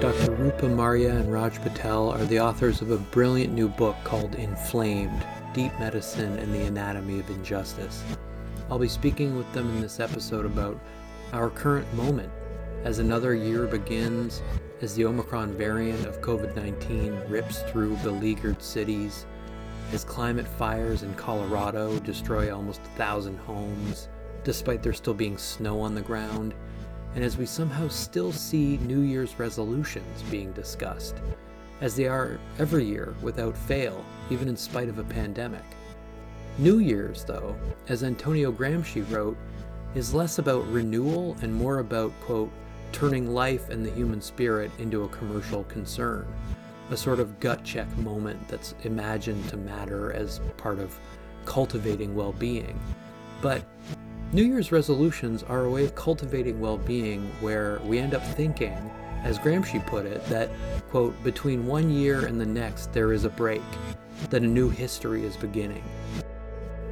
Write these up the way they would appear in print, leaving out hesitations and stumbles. Dr. Rupa Marya and Raj Patel are the authors of a brilliant new book called Inflamed: Deep Medicine and the Anatomy of Injustice. I'll be speaking with them in this episode about our current moment as another year begins, as the Omicron variant of COVID-19 rips through beleaguered cities, as climate fires in Colorado destroy almost 1,000 homes, despite there still being snow on the ground, and as we somehow still see New Year's resolutions being discussed, as they are every year without fail, even in spite of a pandemic. New Year's, though, as Antonio Gramsci wrote, is less about renewal and more about, quote, turning life and the human spirit into a commercial concern, a sort of gut check moment that's imagined to matter as part of cultivating well-being. But New Year's resolutions are a way of cultivating well-being where we end up thinking, as Gramsci put it, that, quote, between one year and the next there is a break, that a new history is beginning.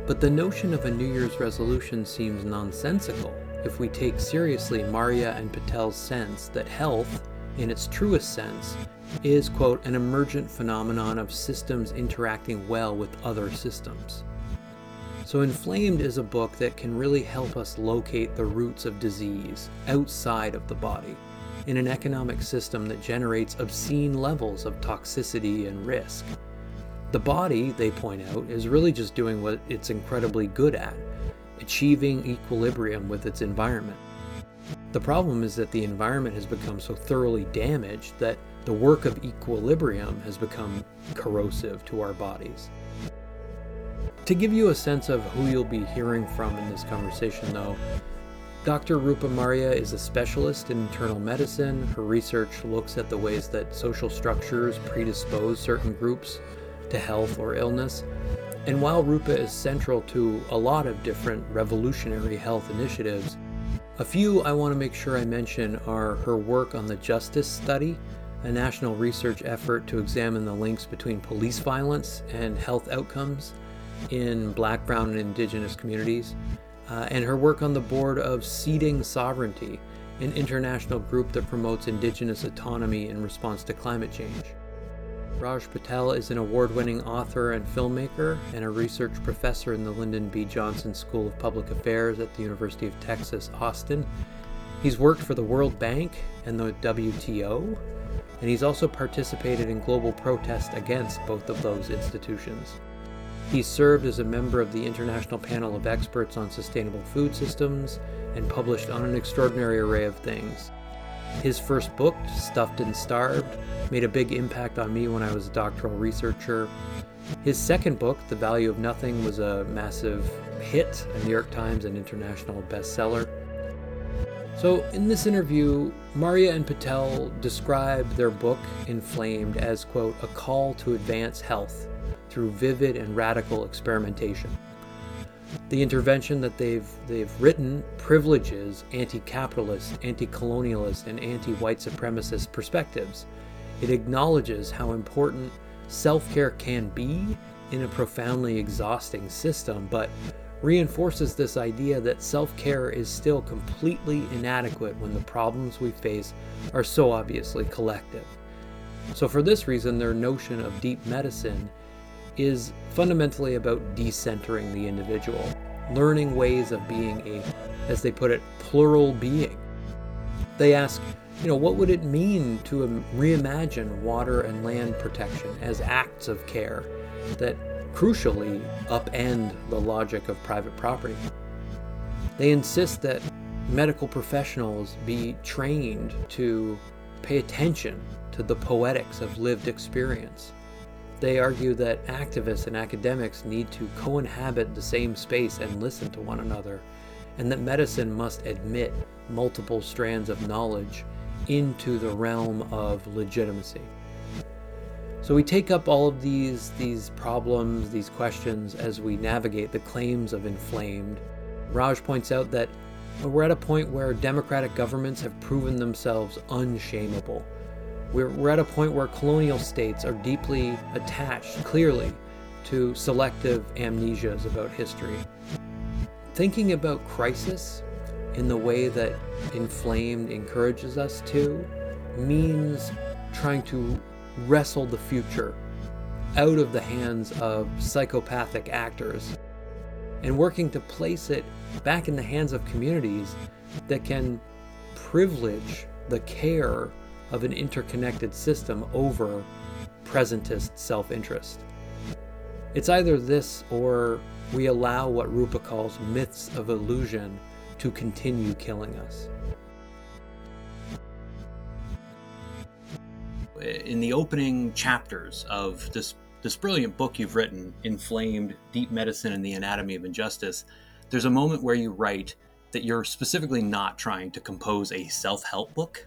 But the notion of a New Year's resolution seems nonsensical if we take seriously Marya and Patel's sense that health, in its truest sense, is, quote, an emergent phenomenon of systems interacting well with other systems. So Inflamed is a book that can really help us locate the roots of disease outside of the body, in an economic system that generates obscene levels of toxicity and risk. The body, they point out, is really just doing what it's incredibly good at, achieving equilibrium with its environment. The problem is that the environment has become so thoroughly damaged that the work of equilibrium has become corrosive to our bodies. To give you a sense of who you'll be hearing from in this conversation, though, Dr. Rupa Marya is a specialist in internal medicine. Her research looks at the ways that social structures predispose certain groups to health or illness. And while Rupa is central to a lot of different revolutionary health initiatives, a few I want to make sure I mention are her work on the Justice Study, a national research effort to examine the links between police violence and health outcomes in Black, Brown, and Indigenous communities, and her work on the board of Seeding Sovereignty, an international group that promotes Indigenous autonomy in response to climate change. Raj Patel is an award-winning author and filmmaker and a research professor in the Lyndon B. Johnson School of Public Affairs at the University of Texas, Austin. He's worked for the World Bank and the WTO, and he's also participated in global protests against both of those institutions. He served as a member of the International Panel of Experts on Sustainable Food Systems and published on an extraordinary array of things. His first book, Stuffed and Starved, made a big impact on me when I was a doctoral researcher. His second book, The Value of Nothing, was a massive hit, a New York Times and international bestseller. So in this interview, Marya and Patel describe their book, Inflamed, as, quote, a call to advance health through vivid and radical experimentation. The intervention that they've written privileges anti-capitalist, anti-colonialist, and anti-white supremacist perspectives. It acknowledges how important self-care can be in a profoundly exhausting system, but reinforces this idea that self-care is still completely inadequate when the problems we face are so obviously collective. So for this reason, their notion of deep medicine is fundamentally about decentering the individual, learning ways of being a, as they put it, plural being. They ask, what would it mean to reimagine water and land protection as acts of care that crucially upend the logic of private property? They insist that medical professionals be trained to pay attention to the poetics of lived experience. They argue that activists and academics need to co-inhabit the same space and listen to one another, and that medicine must admit multiple strands of knowledge into the realm of legitimacy. So we take up all of these problems, these questions, as we navigate the claims of Inflamed. Raj points out that we're at a point where democratic governments have proven themselves unshameable. We're at a point where colonial states are deeply attached, clearly, to selective amnesias about history. Thinking about crisis in the way that Inflamed encourages us to means trying to wrestle the future out of the hands of psychopathic actors and working to place it back in the hands of communities that can privilege the care of an interconnected system over presentist self-interest. It's either this or we allow what Rupa calls myths of illusion to continue killing us. In the opening chapters of this brilliant book you've written, Inflamed: Deep Medicine and the Anatomy of Injustice, there's a moment where you write that you're specifically not trying to compose a self-help book,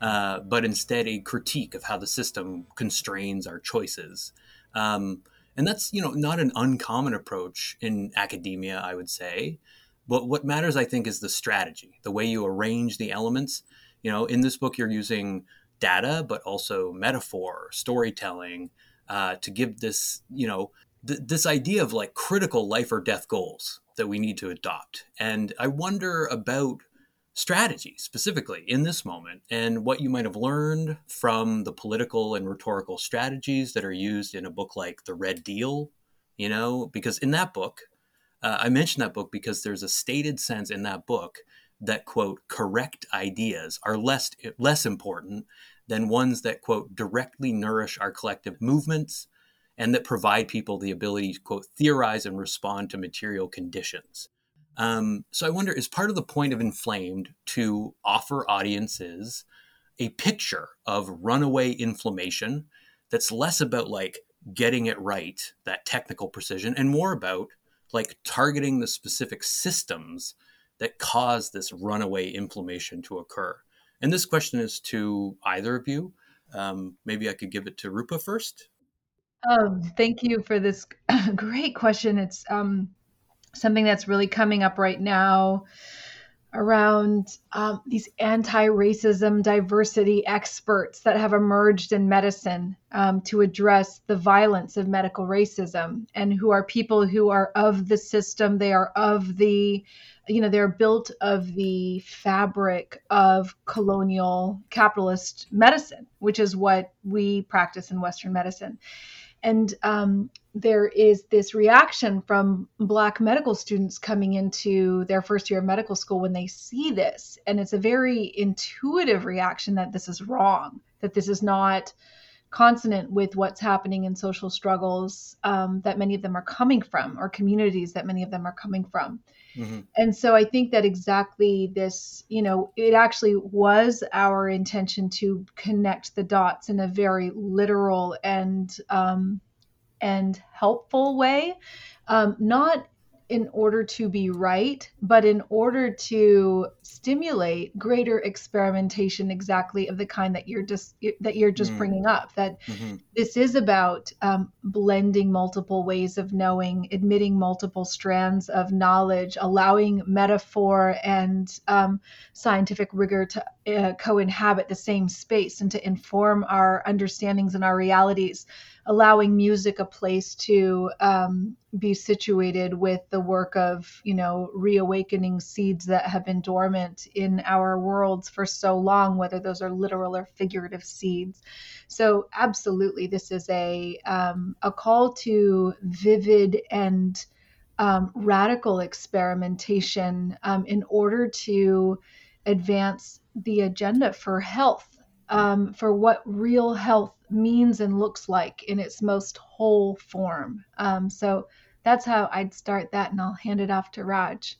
but instead a critique of how the system constrains our choices. And that's, not an uncommon approach in academia, I would say. But what matters, I think, is the strategy, the way you arrange the elements. In this book, you're using data, but also metaphor, storytelling, to give this, this idea of like critical life or death goals that we need to adopt. And I wonder about strategy specifically in this moment and what you might have learned from the political and rhetorical strategies that are used in a book like The Red Deal, because in that book, I mentioned that book because there's a stated sense in that book that, quote, correct ideas are less important than ones that, quote, directly nourish our collective movements and that provide people the ability to, quote, theorize and respond to material conditions. So I wonder, is part of the point of Inflamed to offer audiences a picture of runaway inflammation that's less about, like, getting it right, that technical precision, and more about, like, targeting the specific systems that cause this runaway inflammation to occur? And this question is to either of you. Maybe I could give it to Rupa first. Thank you for this great question. It's something that's really coming up right now around these anti-racism diversity experts that have emerged in medicine to address the violence of medical racism, and who are people who are of the system. They are of the, they're built of the fabric of colonial capitalist medicine, which is what we practice in Western medicine. And there is this reaction from Black medical students coming into their first year of medical school when they see this. And it's a very intuitive reaction that this is wrong, that this is not consonant with what's happening in social struggles that many of them are coming from, or communities that many of them are coming from. Mm-hmm. And so I think that exactly this, it actually was our intention to connect the dots in a very literal and helpful way, not in order to be right, but in order to stimulate greater experimentation, exactly of the kind that you're just bringing up. That this is about blending multiple ways of knowing, admitting multiple strands of knowledge, allowing metaphor and scientific rigor to co-inhabit the same space and to inform our understandings and our realities, allowing music a place to be situated with the work of, reawakening seeds that have been dormant in our worlds for so long, whether those are literal or figurative seeds. So absolutely, this is a call to vivid and radical experimentation in order to advance the agenda for health, for what real health means and looks like in its most whole form. So that's how I'd start that, and I'll hand it off to Raj.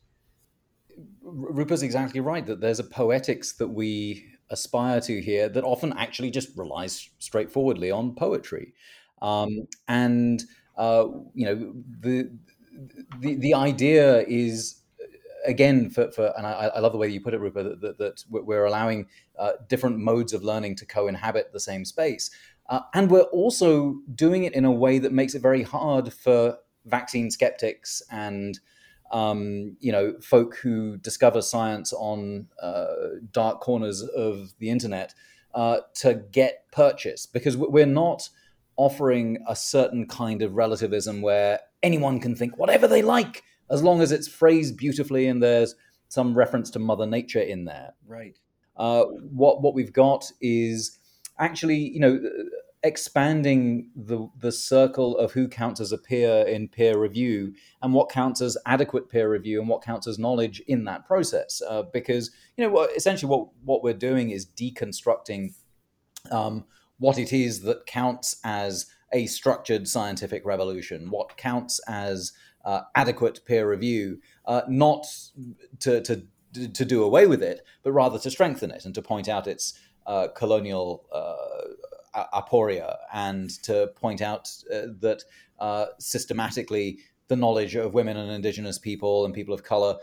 Rupa's exactly right that there's a poetics that we aspire to here that often actually just relies straightforwardly on poetry. The idea is, again, and I love the way you put it, Rupa, that we're allowing different modes of learning to co-inhabit the same space. And we're also doing it in a way that makes it very hard for vaccine skeptics and, folk who discover science on dark corners of the internet to get purchase, because we're not offering a certain kind of relativism where anyone can think whatever they like, as long as it's phrased beautifully and there's some reference to Mother Nature in there. Right. What we've got is actually, you know, expanding the circle of who counts as a peer in peer review and what counts as adequate peer review and what counts as knowledge in that process. Because, you know, essentially what we're doing is deconstructing what it is that counts as a structured scientific revolution, what counts as adequate peer review, not to do away with it, but rather to strengthen it and to point out its colonial aporia and to point out that systematically the knowledge of women and indigenous people and people of color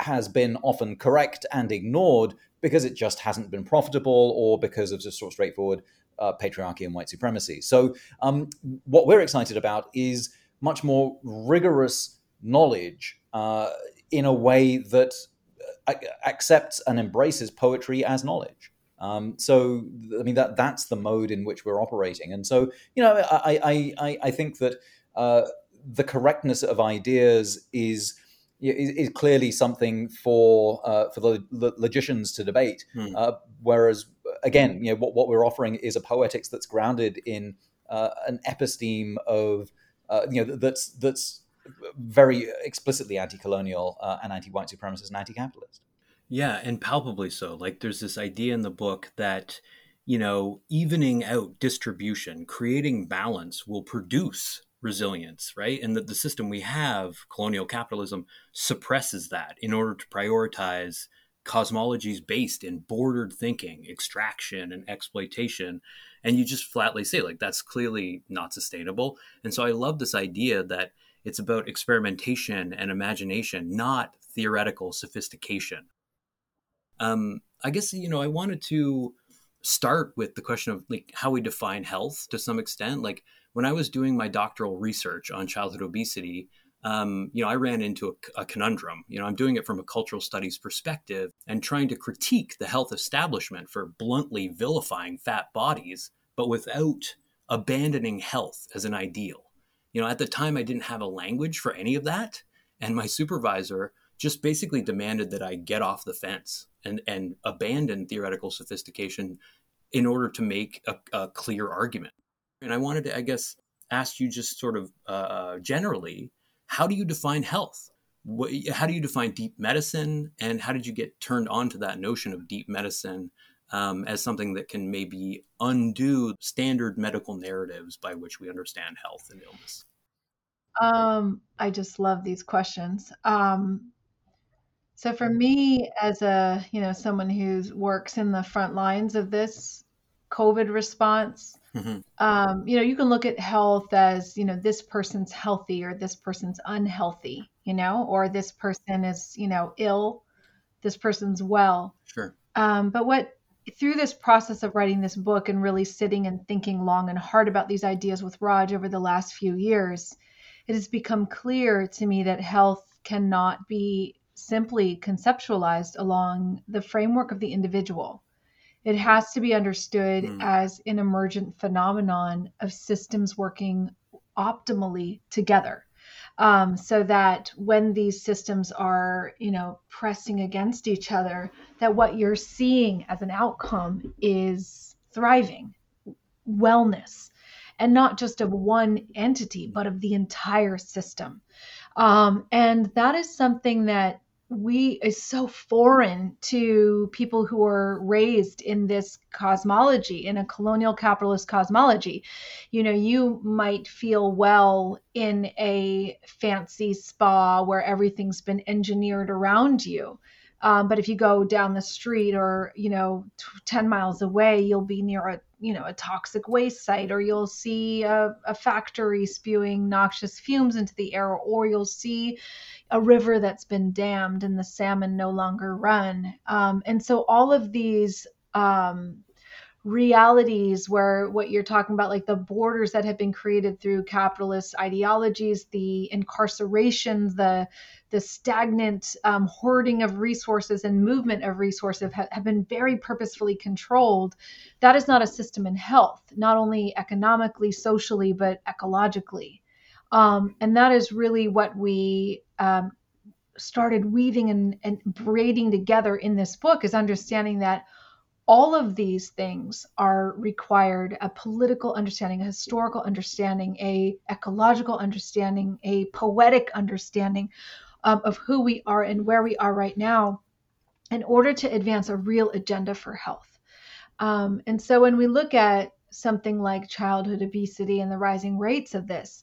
has been often correct and ignored because it just hasn't been profitable or because of just sort of straightforward patriarchy and white supremacy. So what we're excited about is much more rigorous knowledge in a way that accepts and embraces poetry as knowledge. So, I mean, that's the mode in which we're operating. And so, you know, I think that the correctness of ideas is clearly something for the logicians to debate. Whereas, again, you know, what we're offering is a poetics that's grounded in an episteme of, you know, that's very explicitly anti-colonial and anti-white supremacist and anti-capitalist. Yeah, and palpably so. Like, there's this idea in the book that, you know, evening out distribution, creating balance will produce resilience, right? And that the system we have, colonial capitalism, suppresses that in order to prioritize cosmologies based in bordered thinking, extraction and exploitation. And you just flatly say, like, that's clearly not sustainable. And so I love this idea that it's about experimentation and imagination, not theoretical sophistication. I guess, you know, I wanted to start with the question of, like, how we define health to some extent. Like, when I was doing my doctoral research on childhood obesity, you know, I ran into a conundrum. You know, I'm doing it from a cultural studies perspective and trying to critique the health establishment for bluntly vilifying fat bodies, but without abandoning health as an ideal. You know, at the time, I didn't have a language for any of that. And my supervisor just basically demanded that I get off the fence and abandon theoretical sophistication in order to make a clear argument. And I wanted to, I guess, ask you just sort of generally, how do you define health? How do you define deep medicine? And how did you get turned on to that notion of deep medicine as something that can maybe undo standard medical narratives by which we understand health and illness? I just love these questions. So for me, as a, you know, someone who works in the front lines of this COVID response, you know, you can look at health as, you know, this person's healthy or this person's unhealthy, you know, or this person is, you know, ill, this person's well. Sure. But through this process of writing this book and really sitting and thinking long and hard about these ideas with Raj over the last few years, it has become clear to me that health cannot be simply conceptualized along the framework of the individual. It has to be understood as an emergent phenomenon of systems working optimally together, so that when these systems are, you know, pressing against each other, that what you're seeing as an outcome is thriving, wellness, and not just of one entity, but of the entire system. And that is something that is so foreign to people who are raised in this cosmology, in a colonial capitalist cosmology. You know, you might feel well in a fancy spa where everything's been engineered around you. But if you go down the street or, you know, 10 miles away, you'll be near a, you know, a toxic waste site, or you'll see a factory spewing noxious fumes into the air, or you'll see a river that's been dammed and the salmon no longer run. And so all of these realities where what you're talking about, like the borders that have been created through capitalist ideologies, the incarceration, the stagnant hoarding of resources and movement of resources have been very purposefully controlled. That is not a system in health, not only economically, socially, but ecologically. And that is really what we started weaving and braiding together in this book is understanding that all of these things are required: a political understanding, a historical understanding, a ecological understanding, a poetic understanding of who we are and where we are right now in order to advance a real agenda for health. And so when we look at something like childhood obesity and the rising rates of this,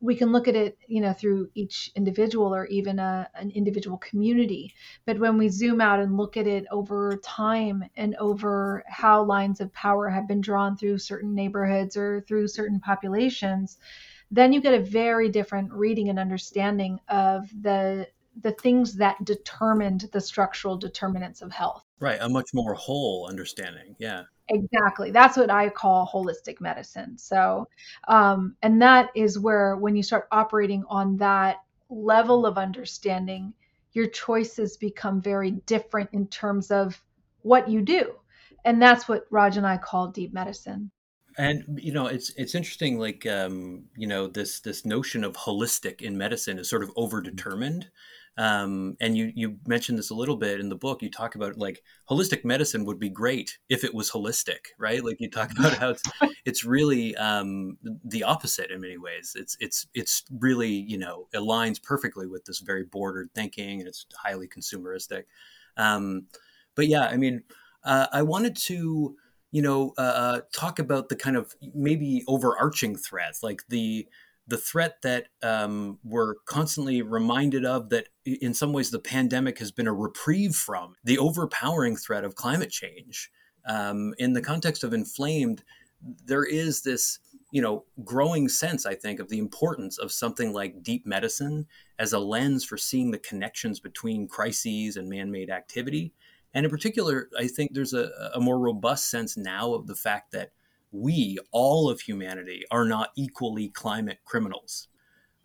we can look at it, through each individual or even an individual community. But when we zoom out and look at it over time and over how lines of power have been drawn through certain neighborhoods or through certain populations, then you get a very different reading and understanding of the things that determined the structural determinants of health. Right. A much more whole understanding. Yeah. Exactly. That's what I call holistic medicine. So, and that is where, when you start operating on that level of understanding, your choices become very different in terms of what you do. And that's what Raj and I call deep medicine. And, it's interesting, like, this notion of holistic in medicine is sort of overdetermined. And you mentioned this a little bit in the book. You talk about, like, holistic medicine would be great if it was holistic, right? Like, you talk about how it's really the opposite in many ways. It's really, aligns perfectly with this very bordered thinking, and it's highly consumeristic. But yeah, I wanted to, talk about the kind of maybe overarching threads, like the threat that we're constantly reminded of, that in some ways the pandemic has been a reprieve from, the overpowering threat of climate change. In the context of Inflamed, there is this, growing sense, I think, of the importance of something like deep medicine as a lens for seeing the connections between crises and man-made activity. And in particular, I think there's a more robust sense now of the fact that we, all of humanity, are not equally climate criminals.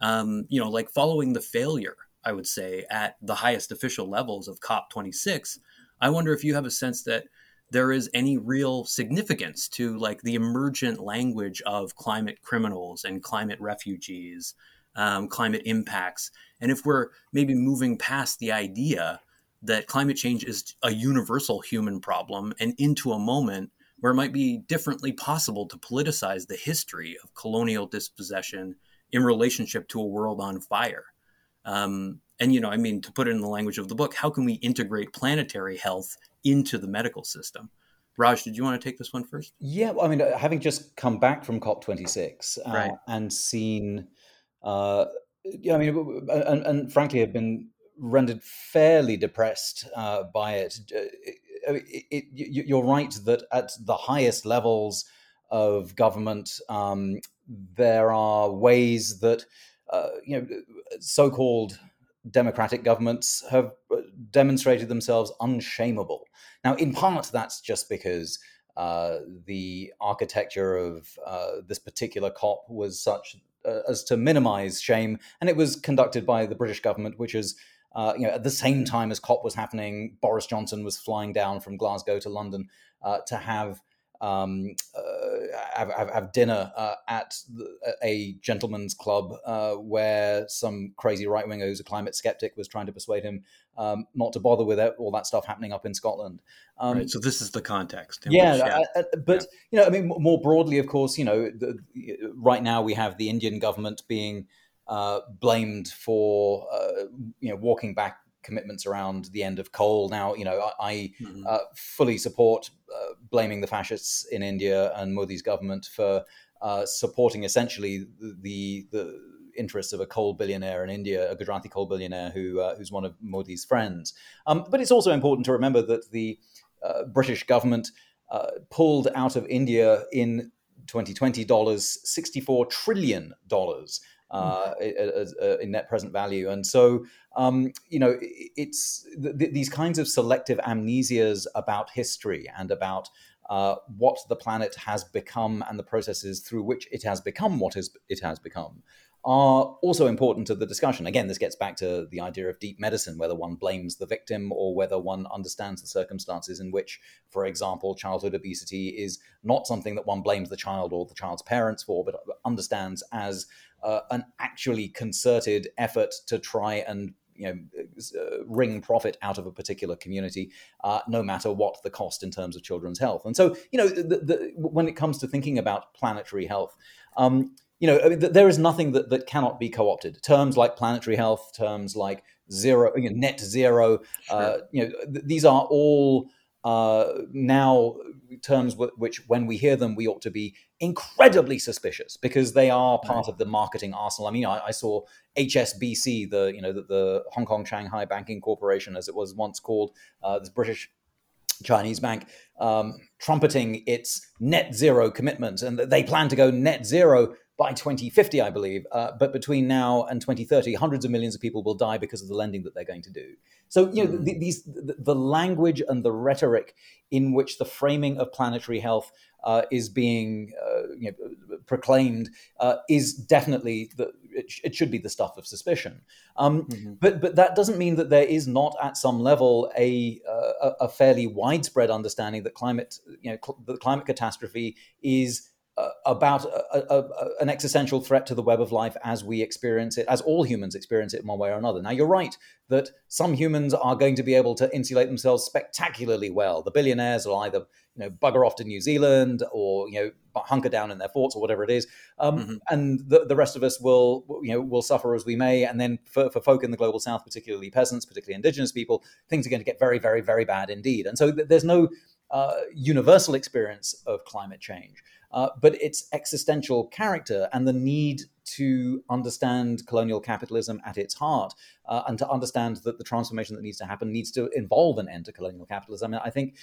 Like following the failure, I would say, at the highest official levels of COP26, I wonder if you have a sense that there is any real significance to, like, the emergent language of climate criminals and climate refugees, climate impacts, and if we're maybe moving past the idea that climate change is a universal human problem and into a moment where it might be differently possible to politicize the history of colonial dispossession in relationship to a world on fire. To put it in the language of the book, how can we integrate planetary health into the medical system? Raj, did you want to take this one first? Yeah, having just come back from COP26 right. And seen, and frankly have been rendered fairly depressed by it. You're right that at the highest levels of government, there are ways that so-called democratic governments have demonstrated themselves unshameable. Now, in part, that's just because the architecture of this particular COP was such as to minimize shame, and it was conducted by the British government, which is at the same time as COP was happening, Boris Johnson was flying down from Glasgow to London to have dinner at a gentleman's club where some crazy right-winger who's a climate skeptic was trying to persuade him not to bother with all that stuff happening up in Scotland. Right, so this is the context. More broadly, of course, right now we have the Indian government being blamed for walking back commitments around the end of coal. Now, I fully support blaming the fascists in India and Modi's government for supporting essentially the interests of a coal billionaire in India, a Gujarati coal billionaire who's one of Modi's friends. But it's also important to remember that the British government pulled out of India in 2020 dollars, $64 trillion. In net present value. And so, it's these kinds of selective amnesias about history and about what the planet has become and the processes through which it has become what it has become are also important to the discussion. Again, this gets back to the idea of deep medicine, whether one blames the victim or whether one understands the circumstances in which, for example, childhood obesity is not something that one blames the child or the child's parents for, but understands as an actually concerted effort to try and wring profit out of a particular community, no matter what the cost in terms of children's health. And so, when it comes to thinking about planetary health, there is nothing that cannot be co-opted. Terms like planetary health, terms like zero, net zero, these are all now terms which, when we hear them, we ought to be incredibly suspicious, because they are part of the marketing arsenal. I mean, I saw HSBC, the Hong Kong Shanghai Banking Corporation, as it was once called, this British Chinese bank, trumpeting its net zero commitment, and they plan to go net zero by 2050, I believe, but between now and 2030, hundreds of millions of people will die because of the lending that they're going to do. So, the language and the rhetoric in which the framing of planetary health is being proclaimed is definitely it should be the stuff of suspicion. But that doesn't mean that there is not, at some level, a fairly widespread understanding that the climate catastrophe is about an existential threat to the web of life as we experience it, as all humans experience it in one way or another. Now, you're right that some humans are going to be able to insulate themselves spectacularly well. The billionaires will either, bugger off to New Zealand or, hunker down in their forts or whatever it is. And the rest of us will suffer as we may. And then for folk in the global south, particularly peasants, particularly indigenous people, things are going to get very, very, very bad indeed. And so there's no universal experience of climate change. But its existential character and the need to understand colonial capitalism at its heart, and to understand that the transformation that needs to happen needs to involve an end to colonial capitalism. I mean, I think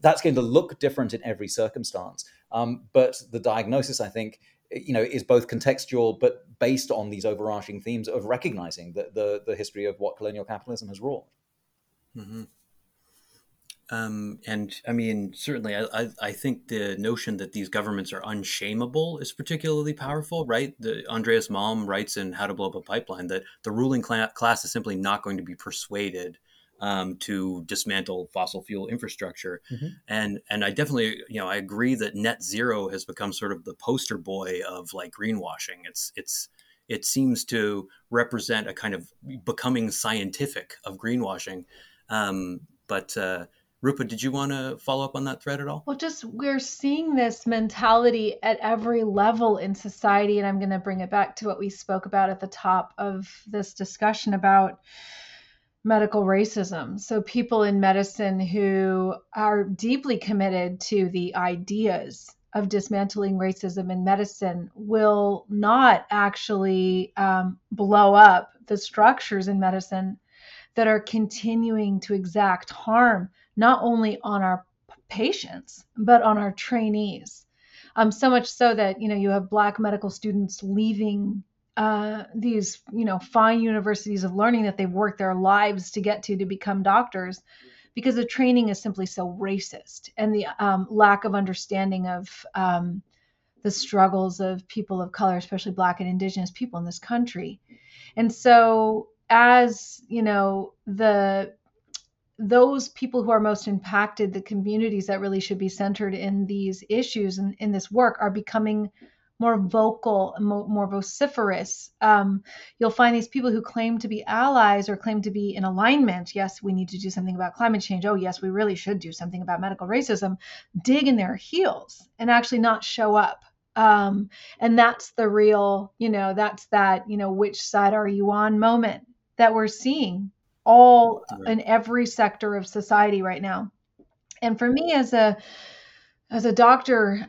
that's going to look different in every circumstance. But the diagnosis, I think, is both contextual but based on these overarching themes of recognizing the history of what colonial capitalism has wrought. Mm-hmm. And I mean, certainly, I think the notion that these governments are unshameable is particularly powerful, right? Andreas Malm writes in How to Blow Up a Pipeline that the ruling class is simply not going to be persuaded to dismantle fossil fuel infrastructure. And I definitely, I agree that net zero has become sort of the poster boy of like greenwashing. It seems to represent a kind of becoming scientific of greenwashing. But Rupa, did you want to follow up on that thread at all? Well, we're seeing this mentality at every level in society. And I'm going to bring it back to what we spoke about at the top of this discussion about medical racism. So people in medicine who are deeply committed to the ideas of dismantling racism in medicine will not actually blow up the structures in medicine that are continuing to exact harm, not only on our patients, but on our trainees. So much so that, you have Black medical students leaving these, fine universities of learning that they've worked their lives to get to become doctors, because the training is simply so racist, and the lack of understanding of the struggles of people of color, especially Black and Indigenous people in this country. And so as, those people who are most impacted, the communities that really should be centered in these issues and in this work, are becoming more vocal, more vociferous. You'll find these people who claim to be allies or claim to be in alignment. Yes, we need to do something about climate change. Oh, yes, we really should do something about medical racism. Dig in their heels and actually not show up. And that's the real, which side are you on moment that we're seeing all in every sector of society right now. And for me, as a doctor,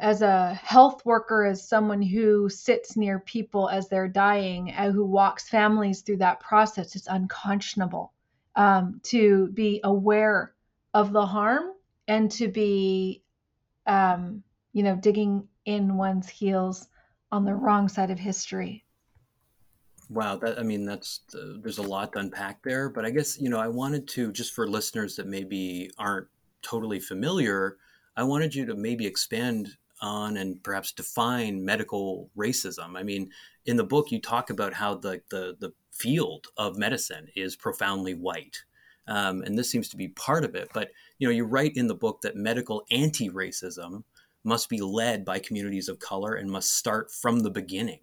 as a health worker, as someone who sits near people as they're dying and who walks families through that process, it's unconscionable to be aware of the harm and to be, digging in one's heels on the wrong side of history. Wow. There's a lot to unpack there, but I guess, I wanted to, just for listeners that maybe aren't totally familiar, I wanted you to maybe expand on and perhaps define medical racism. I mean, in the book, you talk about how the field of medicine is profoundly white. And this seems to be part of it, but you write in the book that medical anti-racism must be led by communities of color and must start from the beginning.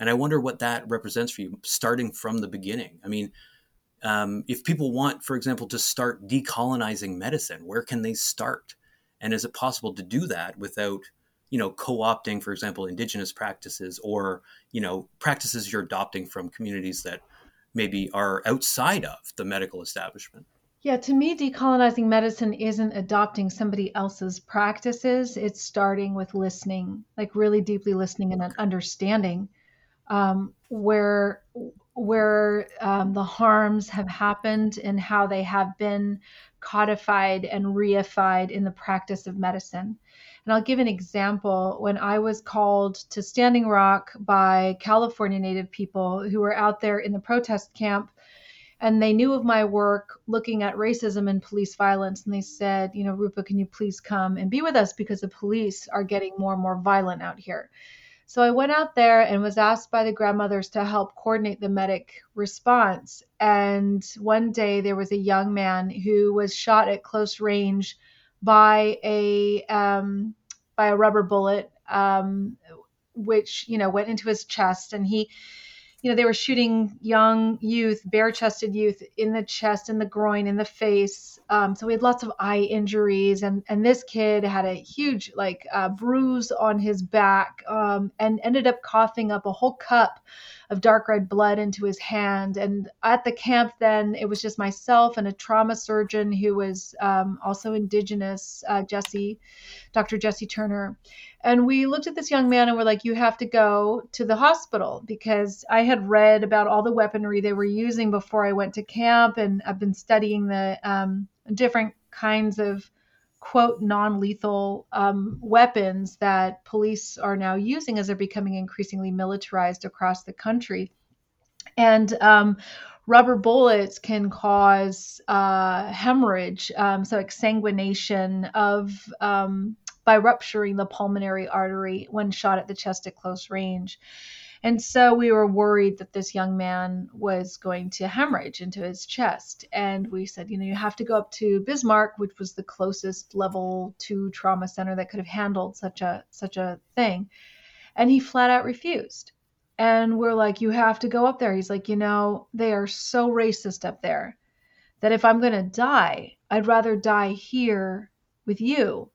And I wonder what that represents for you, starting from the beginning. I mean, if people want, for example, to start decolonizing medicine, where can they start? And is it possible to do that without, you know, co-opting, for example, indigenous practices or, you know, practices you're adopting from communities that maybe are outside of the medical establishment? Yeah, to me, decolonizing medicine isn't adopting somebody else's practices. It's starting with listening, like really deeply listening and understanding where the harms have happened and how they have been codified and reified in the practice of medicine. And I'll give an example. When I was called to Standing Rock by California Native people who were out there in the protest camp, and they knew of my work looking at racism and police violence. And they said, you know, Rupa, can you please come and be with us because the police are getting more and more violent out here. So I went out there and was asked by the grandmothers to help coordinate the medic response. And one day there was a young man who was shot at close range by a rubber bullet, which, you know, went into his chest. And he, you know, they were shooting young youth, bare-chested youth in the chest, in the groin, in the face. So we had lots of eye injuries. And this kid had a huge bruise on his back and ended up coughing up a whole cup of dark red blood into his hand. And at the camp then, it was just myself and a trauma surgeon who was also indigenous, Dr. Jesse Turner. And we looked at this young man and we're like, you have to go to the hospital, because I had read about all the weaponry they were using before I went to camp. And I've been studying the different kinds of, quote, non-lethal weapons that police are now using as they're becoming increasingly militarized across the country. And rubber bullets can cause hemorrhage, so exsanguination of... by rupturing the pulmonary artery when shot at the chest at close range. And so we were worried that this young man was going to hemorrhage into his chest. And we said, you know, you have to go up to Bismarck, which was the closest level 2 trauma center that could have handled such a thing. And he flat out refused. And we're like, you have to go up there. He's like, you know, they are so racist up there that if I'm going to die, I'd rather die here with you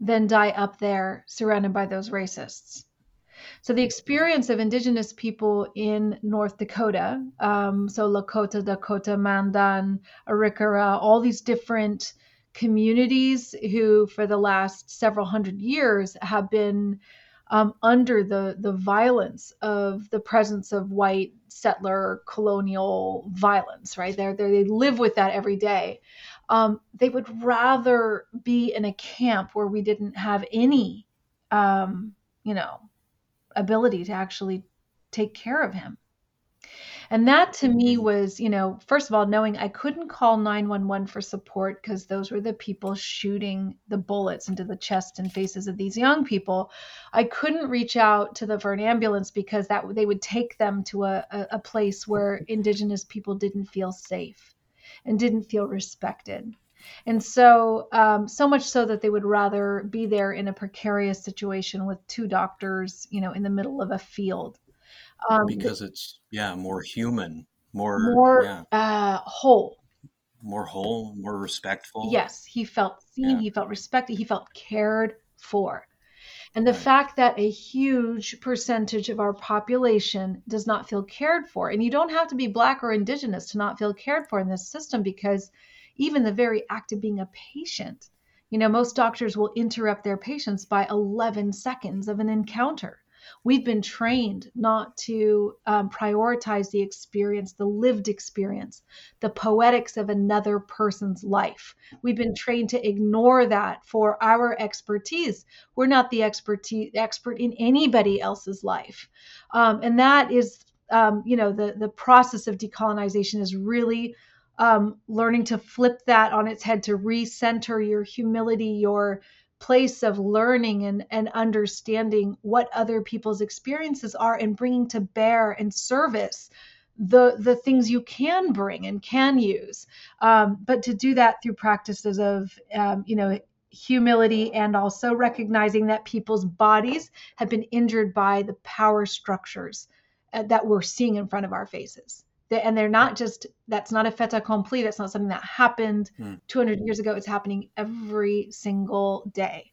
than die up there surrounded by those racists. So the experience of indigenous people in North Dakota, so Lakota, Dakota, Mandan, Arikara, all these different communities who for the last several hundred years have been under the violence of the presence of white settler colonial violence, right? They live with that every day. They would rather be in a camp where we didn't have any, ability to actually take care of him. And that to me was, you know, first of all, knowing I couldn't call 911 for support because those were the people shooting the bullets into the chest and faces of these young people. I couldn't reach out for an ambulance because that they would take them to a place where indigenous people didn't feel safe and didn't feel respected. And so, so much so that they would rather be there in a precarious situation with 2 doctors, you know, in the middle of a field. Because it's, more human, whole. More whole, more respectful. Yes, he felt seen, he felt respected, he felt cared for. And the fact that a huge percentage of our population does not feel cared for, and you don't have to be Black or Indigenous to not feel cared for in this system, because even the very act of being a patient, you know, most doctors will interrupt their patients by 11 seconds of an encounter. We've been trained not to prioritize the experience, the lived experience, the poetics of another person's life. We've been trained to ignore that for our expertise. We're not the expert in anybody else's life. And that is, the process of decolonization is really learning to flip that on its head, to recenter your humility, your place of learning and understanding what other people's experiences are, and bringing to bear and service the things you can bring and can use. But to do that through practices of, humility, and also recognizing that people's bodies have been injured by the power structures that we're seeing in front of our faces. And they're not just, that's not a fait accompli. That's not something that happened 200 years ago. It's happening every single day.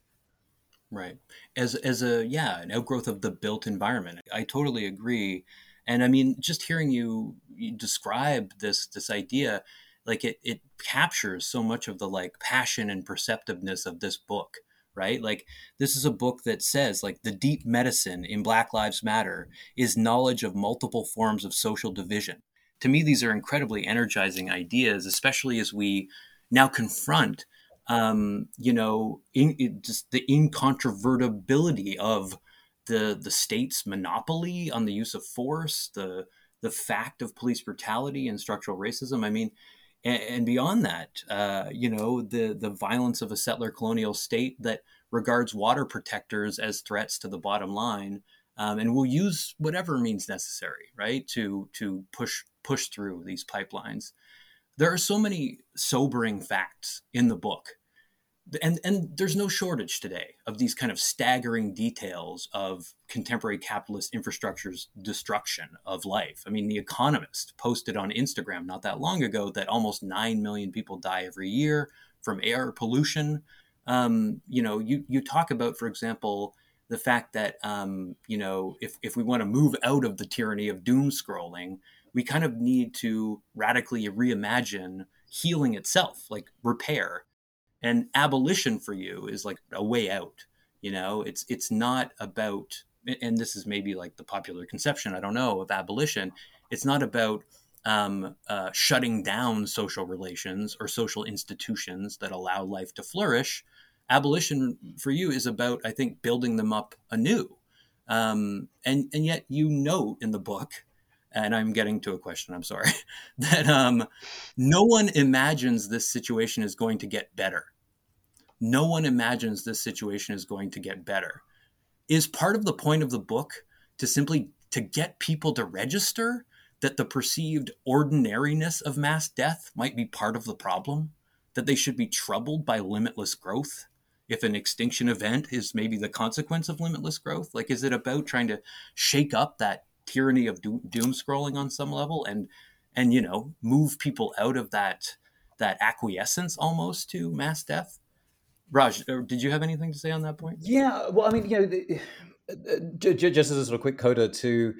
Right. As an outgrowth of the built environment. I totally agree. And I mean, just hearing you describe this idea, like it captures so much of the like passion and perceptiveness of this book, right? Like this is a book that says like the deep medicine in Black Lives Matter is knowledge of multiple forms of social division. To me, these are incredibly energizing ideas, especially as we now confront, just the incontrovertibility of the state's monopoly on the use of force, the fact of police brutality and structural racism. I mean, and beyond that, the violence of a settler colonial state that regards water protectors as threats to the bottom line, and will use whatever means necessary, right, to push through these pipelines. There are so many sobering facts in the book. And there's no shortage today of these kind of staggering details of contemporary capitalist infrastructure's destruction of life. I mean, The Economist posted on Instagram not that long ago that almost 9 million people die every year from air pollution. You talk about, for example, the fact that, if we want to move out of the tyranny of doom scrolling, we kind of need to radically reimagine healing itself, like repair. And abolition for you is like a way out, it's not about, and this is maybe like the popular conception, I don't know, of abolition. It's not about shutting down social relations or social institutions that allow life to flourish. Abolition for you is about, I think, building them up anew. And yet, in the book, and I'm getting to a question, I'm sorry, that no one imagines this situation is going to get better. No one imagines this situation is going to get better. Is part of the point of the book to get people to register that the perceived ordinariness of mass death might be part of the problem? That they should be troubled by limitless growth? If an extinction event is maybe the consequence of limitless growth? Like, is it about trying to shake up that tyranny of doom scrolling on some level and move people out of that acquiescence almost to mass death? Raj, did you have anything to say on that point? Yeah, well, I mean, just as a sort of quick coda to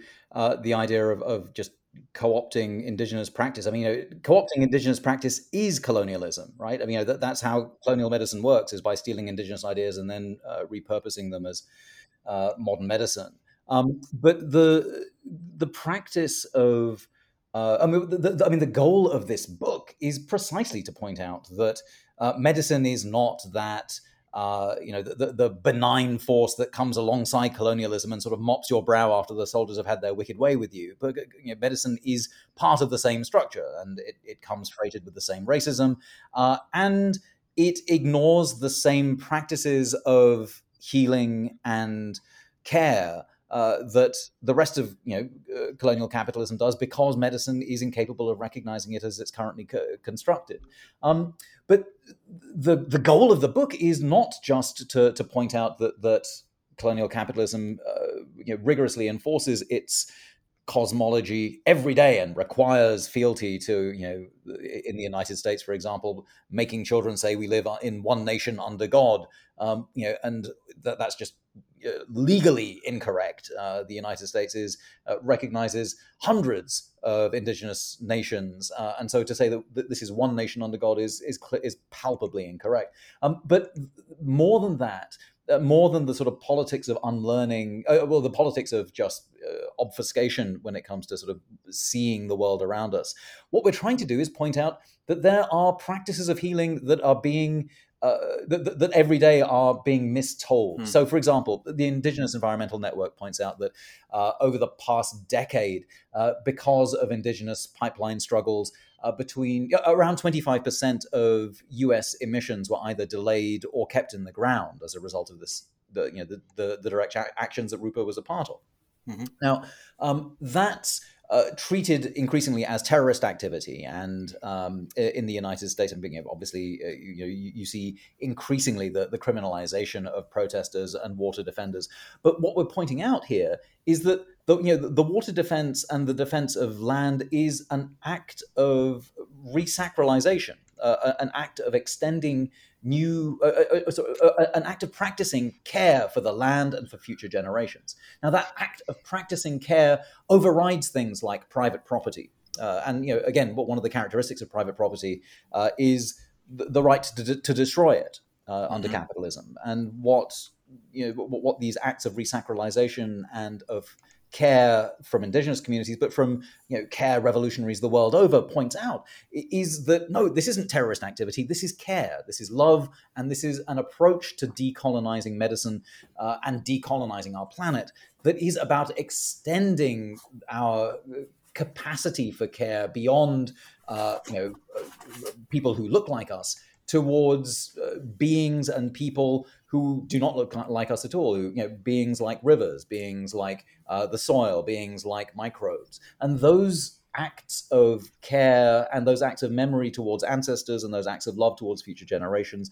the idea of just co-opting indigenous practice. I mean, co-opting indigenous practice is colonialism, right? I mean, that's how colonial medicine works, is by stealing indigenous ideas and then repurposing them as modern medicine. But the practice of, the goal of this book is precisely to point out that medicine is not that, the benign force that comes alongside colonialism and sort of mops your brow after the soldiers have had their wicked way with you. But medicine is part of the same structure, and it comes freighted with the same racism, and it ignores the same practices of healing and care that the rest of colonial capitalism does, because medicine is incapable of recognizing it as it's currently constructed. But the goal of the book is not just to point out that colonial capitalism rigorously enforces its cosmology every day and requires fealty to, in the United States, for example, making children say we live in one nation under God, and that's just legally incorrect. The United States recognizes hundreds of indigenous nations, and so to say that this is one nation under God is palpably incorrect. But more than that, more than the sort of politics of unlearning, the politics of just obfuscation when it comes to sort of seeing the world around us, what we're trying to do is point out that there are practices of healing that are being that every day are being mistold. So, for example, the Indigenous Environmental Network points out that over the past decade, because of indigenous pipeline struggles, around 25% of U.S. emissions were either delayed or kept in the ground as a result of this, the direct actions that Rupa was a part of. Mm-hmm. Now, that's treated increasingly as terrorist activity, and in the United States, and obviously, you see increasingly the criminalization of protesters and water defenders. But what we're pointing out here is that the water defense and the defense of land is an act of resacralization, an act of extending an act of practicing care for the land and for future generations. Now, that act of practicing care overrides things like private property. And one of the characteristics of private property is the right to destroy it under capitalism. And what these acts of resacralization and of care from indigenous communities, but from care revolutionaries the world over, points out is that no, this isn't terrorist activity. This is care. This is love, and this is an approach to decolonizing medicine and decolonizing our planet that is about extending our capacity for care beyond people who look like us towards beings and people who do not look like us at all, beings like rivers, beings like the soil, beings like microbes. And those acts of care and those acts of memory towards ancestors and those acts of love towards future generations,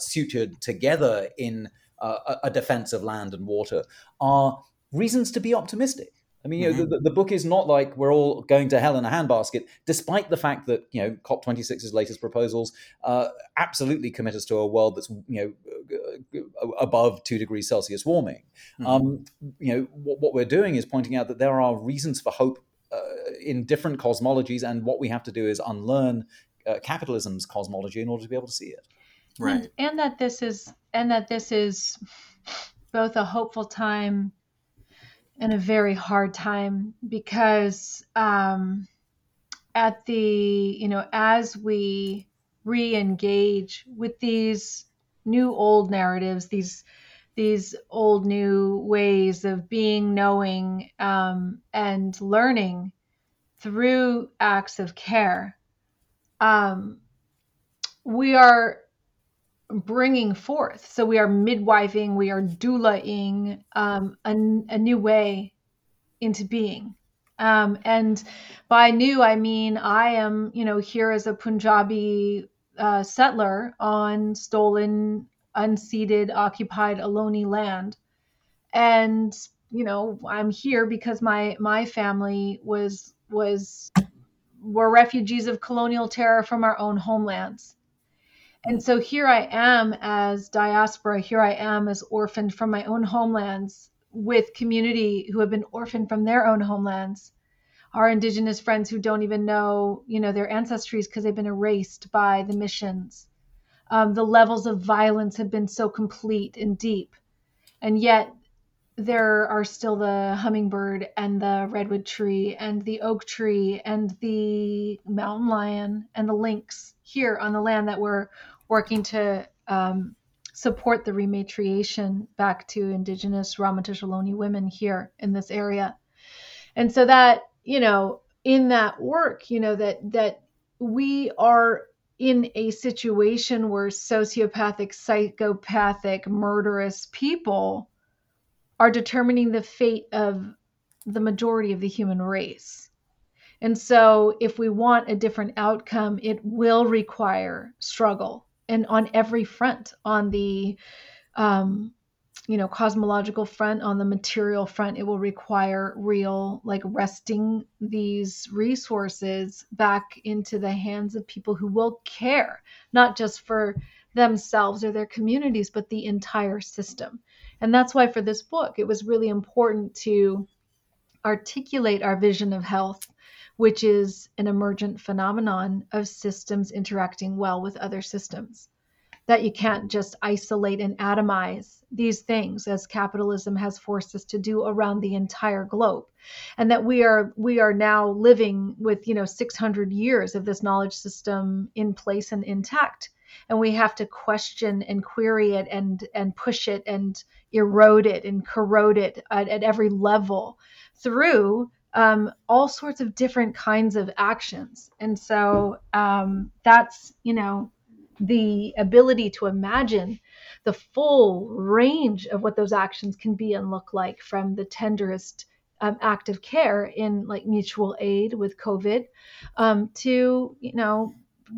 suited together in a defense of land and water, are reasons to be optimistic. I mean, the book is not like we're all going to hell in a handbasket, despite the fact that, COP26's latest proposals absolutely commit us to a world that's, above 2 degrees Celsius warming. Mm-hmm. What we're doing is pointing out that there are reasons for hope in different cosmologies, and what we have to do is unlearn capitalism's cosmology in order to be able to see it. Right. And that this is both a hopeful time and a very hard time, because as we re-engage with these new old narratives, these old new ways of being, knowing, and learning through acts of care, we are bringing forth. So we are midwifing, we are doulaing a new way into being. And by new, I mean, I am, here as a Punjabi settler on stolen, unceded, occupied Ohlone land. And, I'm here because my family were refugees of colonial terror from our own homelands. And so here I am as diaspora, here I am as orphaned from my own homelands, with community who have been orphaned from their own homelands, our indigenous friends who don't even know, their ancestries because they've been erased by the missions. The levels of violence have been so complete and deep. And yet there are still the hummingbird and the redwood tree and the oak tree and the mountain lion and the lynx here on the land that we're working to support the rematriation back to indigenous Ramatush Ohlone women here in this area. And so that, in that work, that we are in a situation where sociopathic, psychopathic, murderous people are determining the fate of the majority of the human race. And so if we want a different outcome, it will require struggle, and on every front, on the, cosmological front, on the material front, it will require real, wresting these resources back into the hands of people who will care, not just for themselves or their communities, but the entire system. And that's why for this book, it was really important to articulate our vision of health, which is an emergent phenomenon of systems interacting well with other systems, that you can't just isolate and atomize these things, as capitalism has forced us to do around the entire globe, and that we are now living with 600 years of this knowledge system in place and intact, and we have to question and query it and push it and erode it and corrode it at every level through all sorts of different kinds of actions. And so that's, the ability to imagine the full range of what those actions can be and look like, from the tenderest act of care in mutual aid with COVID to,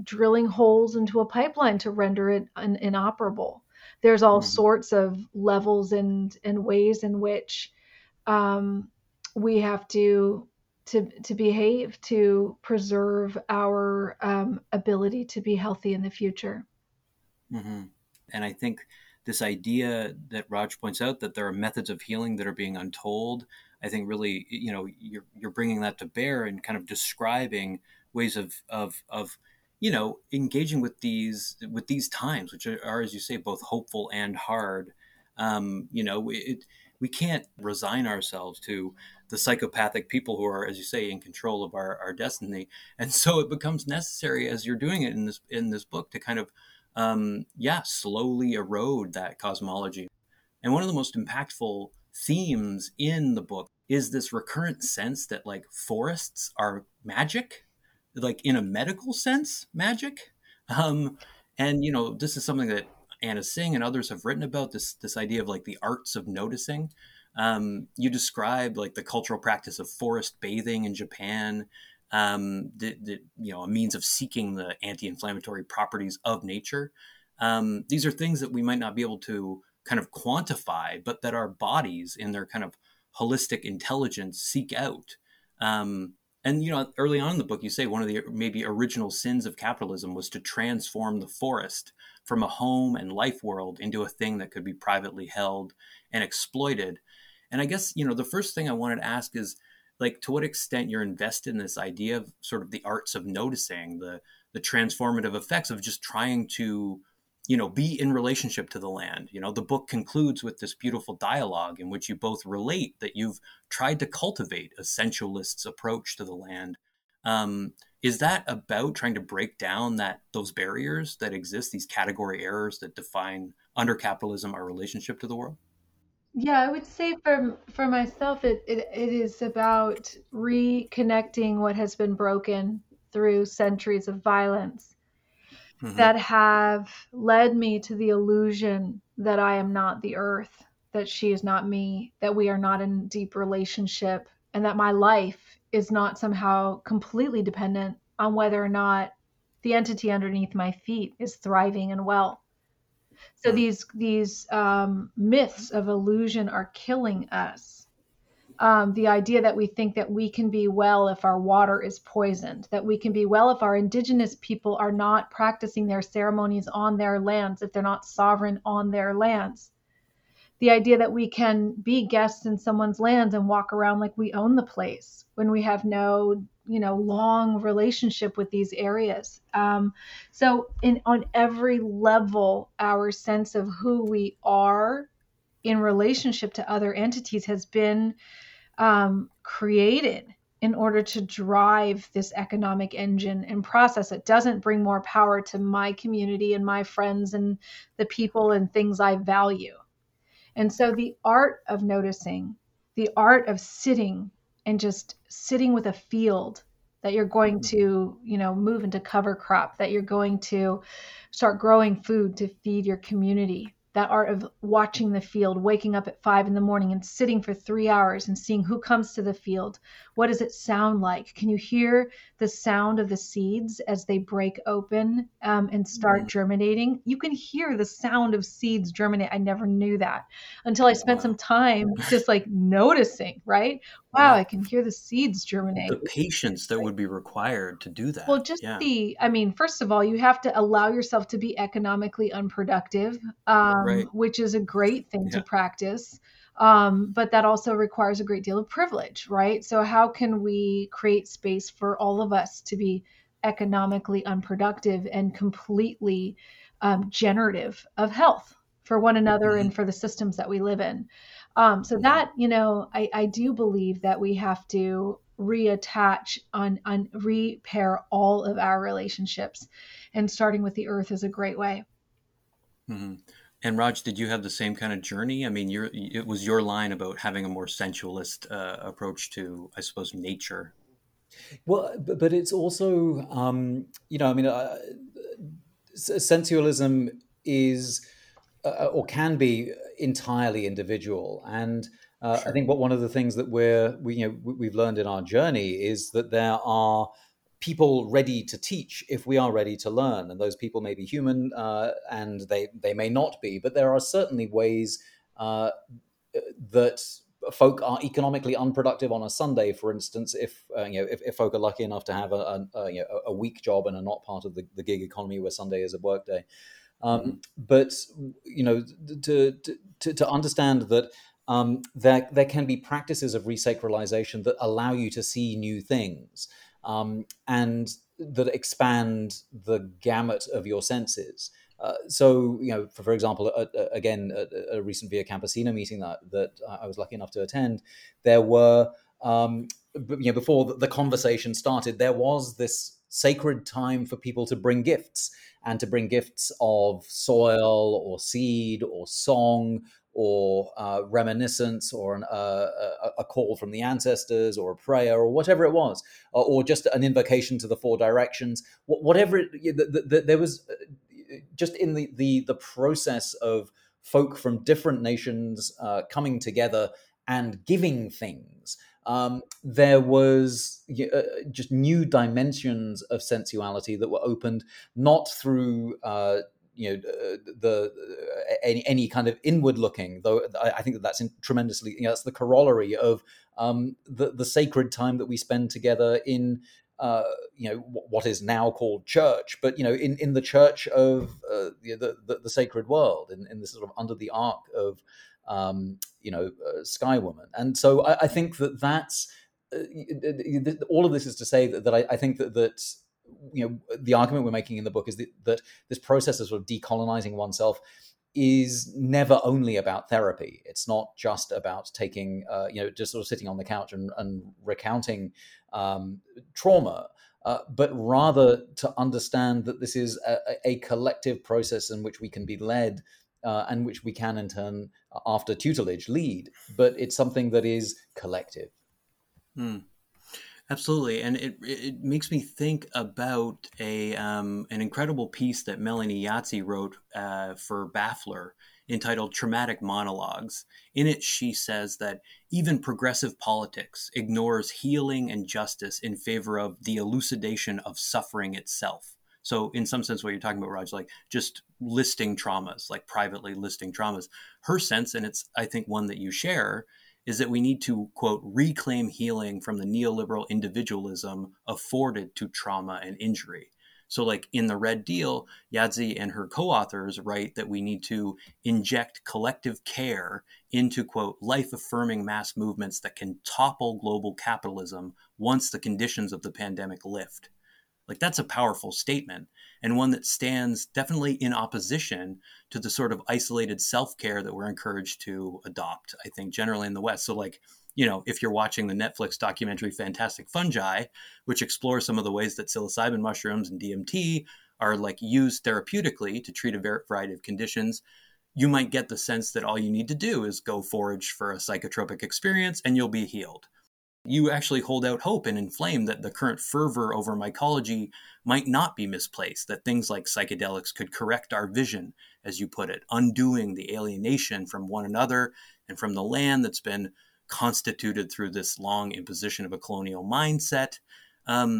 drilling holes into a pipeline to render it inoperable. There's all sorts of levels and ways in which we have to behave to preserve our ability to be healthy in the future. Mm-hmm. And I think this idea that Raj points out, that there are methods of healing that are being untold, I think really, you know, you're bringing that to bear and kind of describing ways of you know, engaging with these times, which are, as you say, both hopeful and hard. You know, we can't resign ourselves to the psychopathic people who are, as you say, in control of our destiny. And so it becomes necessary, as you're doing it in this book, to kind of, slowly erode that cosmology. And one of the most impactful themes in the book is this recurrent sense that, like, forests are magic, like in a medical sense, magic. And, you know, this is something that Anna Singh and others have written about, this idea of like the arts of noticing. You describe like the cultural practice of forest bathing in Japan, you know, a means of seeking the anti-inflammatory properties of nature. These are things that we might not be able to kind of quantify, but that our bodies in their kind of holistic intelligence seek out. And, you know, early on in the book, you say one of the maybe original sins of capitalism was to transform the forest from a home and life world into a thing that could be privately held and exploited. And I guess, you know, the first thing I wanted to ask is, like, to what extent you're invested in this idea of sort of the arts of noticing, the transformative effects of just trying to, you know, be in relationship to the land. You know, the book concludes with this beautiful dialogue in which you both relate that you've tried to cultivate a sensualist's approach to the land. Is that about trying to break down those barriers that exist, these category errors that define under capitalism our relationship to the world? Yeah, I would say for myself, it is about reconnecting what has been broken through centuries of violence that have led me to the illusion that I am not the earth, that she is not me, that we are not in deep relationship, and that my life is not somehow completely dependent on whether or not the entity underneath my feet is thriving and well. So these myths of illusion are killing us. The idea that we think that we can be well if our water is poisoned, that we can be well if our indigenous people are not practicing their ceremonies on their lands, if they're not sovereign on their lands. The idea that we can be guests in someone's land and walk around like we own the place when we have no, you know, long relationship with these areas. So on every level, our sense of who we are in relationship to other entities has been created in order to drive this economic engine and process. It doesn't bring more power to my community and my friends and the people and things I value. And so the art of noticing, the art of sitting and just sitting with a field that you're going to, you know, move into cover crop, that you're going to start growing food to feed your community, that art of watching the field, waking up at 5 a.m. and sitting for 3 hours and seeing who comes to the field. What does it sound like? Can you hear the sound of the seeds as they break open and start germinating? You can hear the sound of seeds germinate. I never knew that until I spent some time just like noticing, right? Wow, I can hear the seeds germinate. The patience that would be required to do that. Well, first of all, you have to allow yourself to be economically unproductive, which is a great thing to practice. But that also requires a great deal of privilege, right? So how can we create space for all of us to be economically unproductive and completely generative of health for one another and for the systems that we live in? So that, you know, I do believe that we have to reattach on repair all of our relationships, and starting with the earth is a great way. Mm-hmm. And Raj, did you have the same kind of journey? I mean, it was your line about having a more sensualist approach to, I suppose, nature. Well, but it's also, you know, I mean, sensualism is or can be entirely individual. And I think what one of the things that we've learned in our journey is that there are people ready to teach if we are ready to learn. And those people may be human and they may not be, but there are certainly ways that folk are economically unproductive on a Sunday, for instance, if folk are lucky enough to have a week job and are not part of the gig economy where Sunday is a work day. But to understand that there can be practices of resacralization that allow you to see new things and that expand the gamut of your senses. For example, a recent Via Campesina meeting that I was lucky enough to attend, there were, before the conversation started, there was this sacred time for people to bring gifts, and to bring gifts of soil or seed or song or reminiscence or a call from the ancestors or a prayer or whatever it was, or just an invocation to the four directions, there was just in the process of folk from different nations coming together and giving things. There was just new dimensions of sensuality that were opened, not through any kind of inward looking, though I think that's tremendously, that's the corollary of the sacred time that we spend together in what is now called church, but in the church of the sacred world, in this sort of under the arc of Sky Woman. And so I think that's all of this is to say that I think that the argument we're making in the book is that this process of sort of decolonizing oneself is never only about therapy. It's not just about taking, just sort of sitting on the couch and recounting trauma, but rather to understand that this is a collective process in which we can be led and which we can in turn, after tutelage, lead. But it's something that is collective. Absolutely. And it makes me think about an incredible piece that Melanie Yahtzee wrote for Baffler entitled Traumatic Monologues. In it, she says that even progressive politics ignores healing and justice in favor of the elucidation of suffering itself. So in some sense, what you're talking about, Raj, like just listing traumas, like privately listing traumas, her sense, and it's, I think, one that you share, is that we need to, quote, reclaim healing from the neoliberal individualism afforded to trauma and injury. So like in the Red Deal, Yahtzee and her co-authors write that we need to inject collective care into, quote, life-affirming mass movements that can topple global capitalism once the conditions of the pandemic lift. Like that's a powerful statement, and one that stands definitely in opposition to the sort of isolated self-care that we're encouraged to adopt, I think, generally in the West. So like, if you're watching the Netflix documentary Fantastic Fungi, which explores some of the ways that psilocybin mushrooms and DMT are like used therapeutically to treat a variety of conditions, you might get the sense that all you need to do is go forage for a psychotropic experience and you'll be healed. You actually hold out hope and inflame that the current fervor over mycology might not be misplaced, that things like psychedelics could correct our vision, as you put it, undoing the alienation from one another and from the land that's been constituted through this long imposition of a colonial mindset. I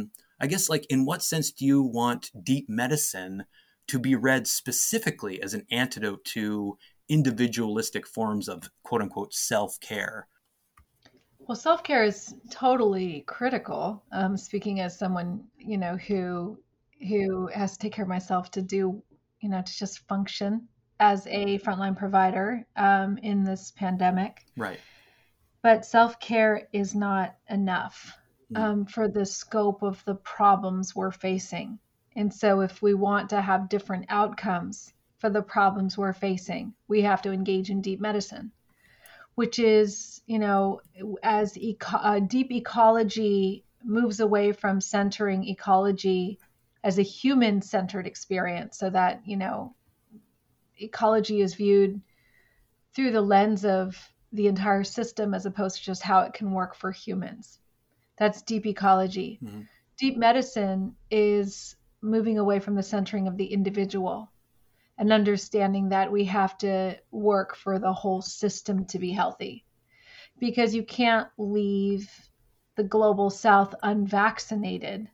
guess, like, in what sense do you want deep medicine to be read specifically as an antidote to individualistic forms of, quote unquote, self-care? Well, self-care is totally critical. Speaking as someone, who has to take care of myself to do, to just function as a frontline provider in this pandemic. Right. But self-care is not enough for the scope of the problems we're facing. And so if we want to have different outcomes for the problems we're facing, we have to engage in deep medicine, which is, as deep ecology moves away from centering ecology as a human-centered experience, so that, ecology is viewed through the lens of the entire system as opposed to just how it can work for humans. That's deep ecology. Mm-hmm. Deep medicine is moving away from the centering of the individual and understanding that we have to work for the whole system to be healthy, because you can't leave the global south unvaccinated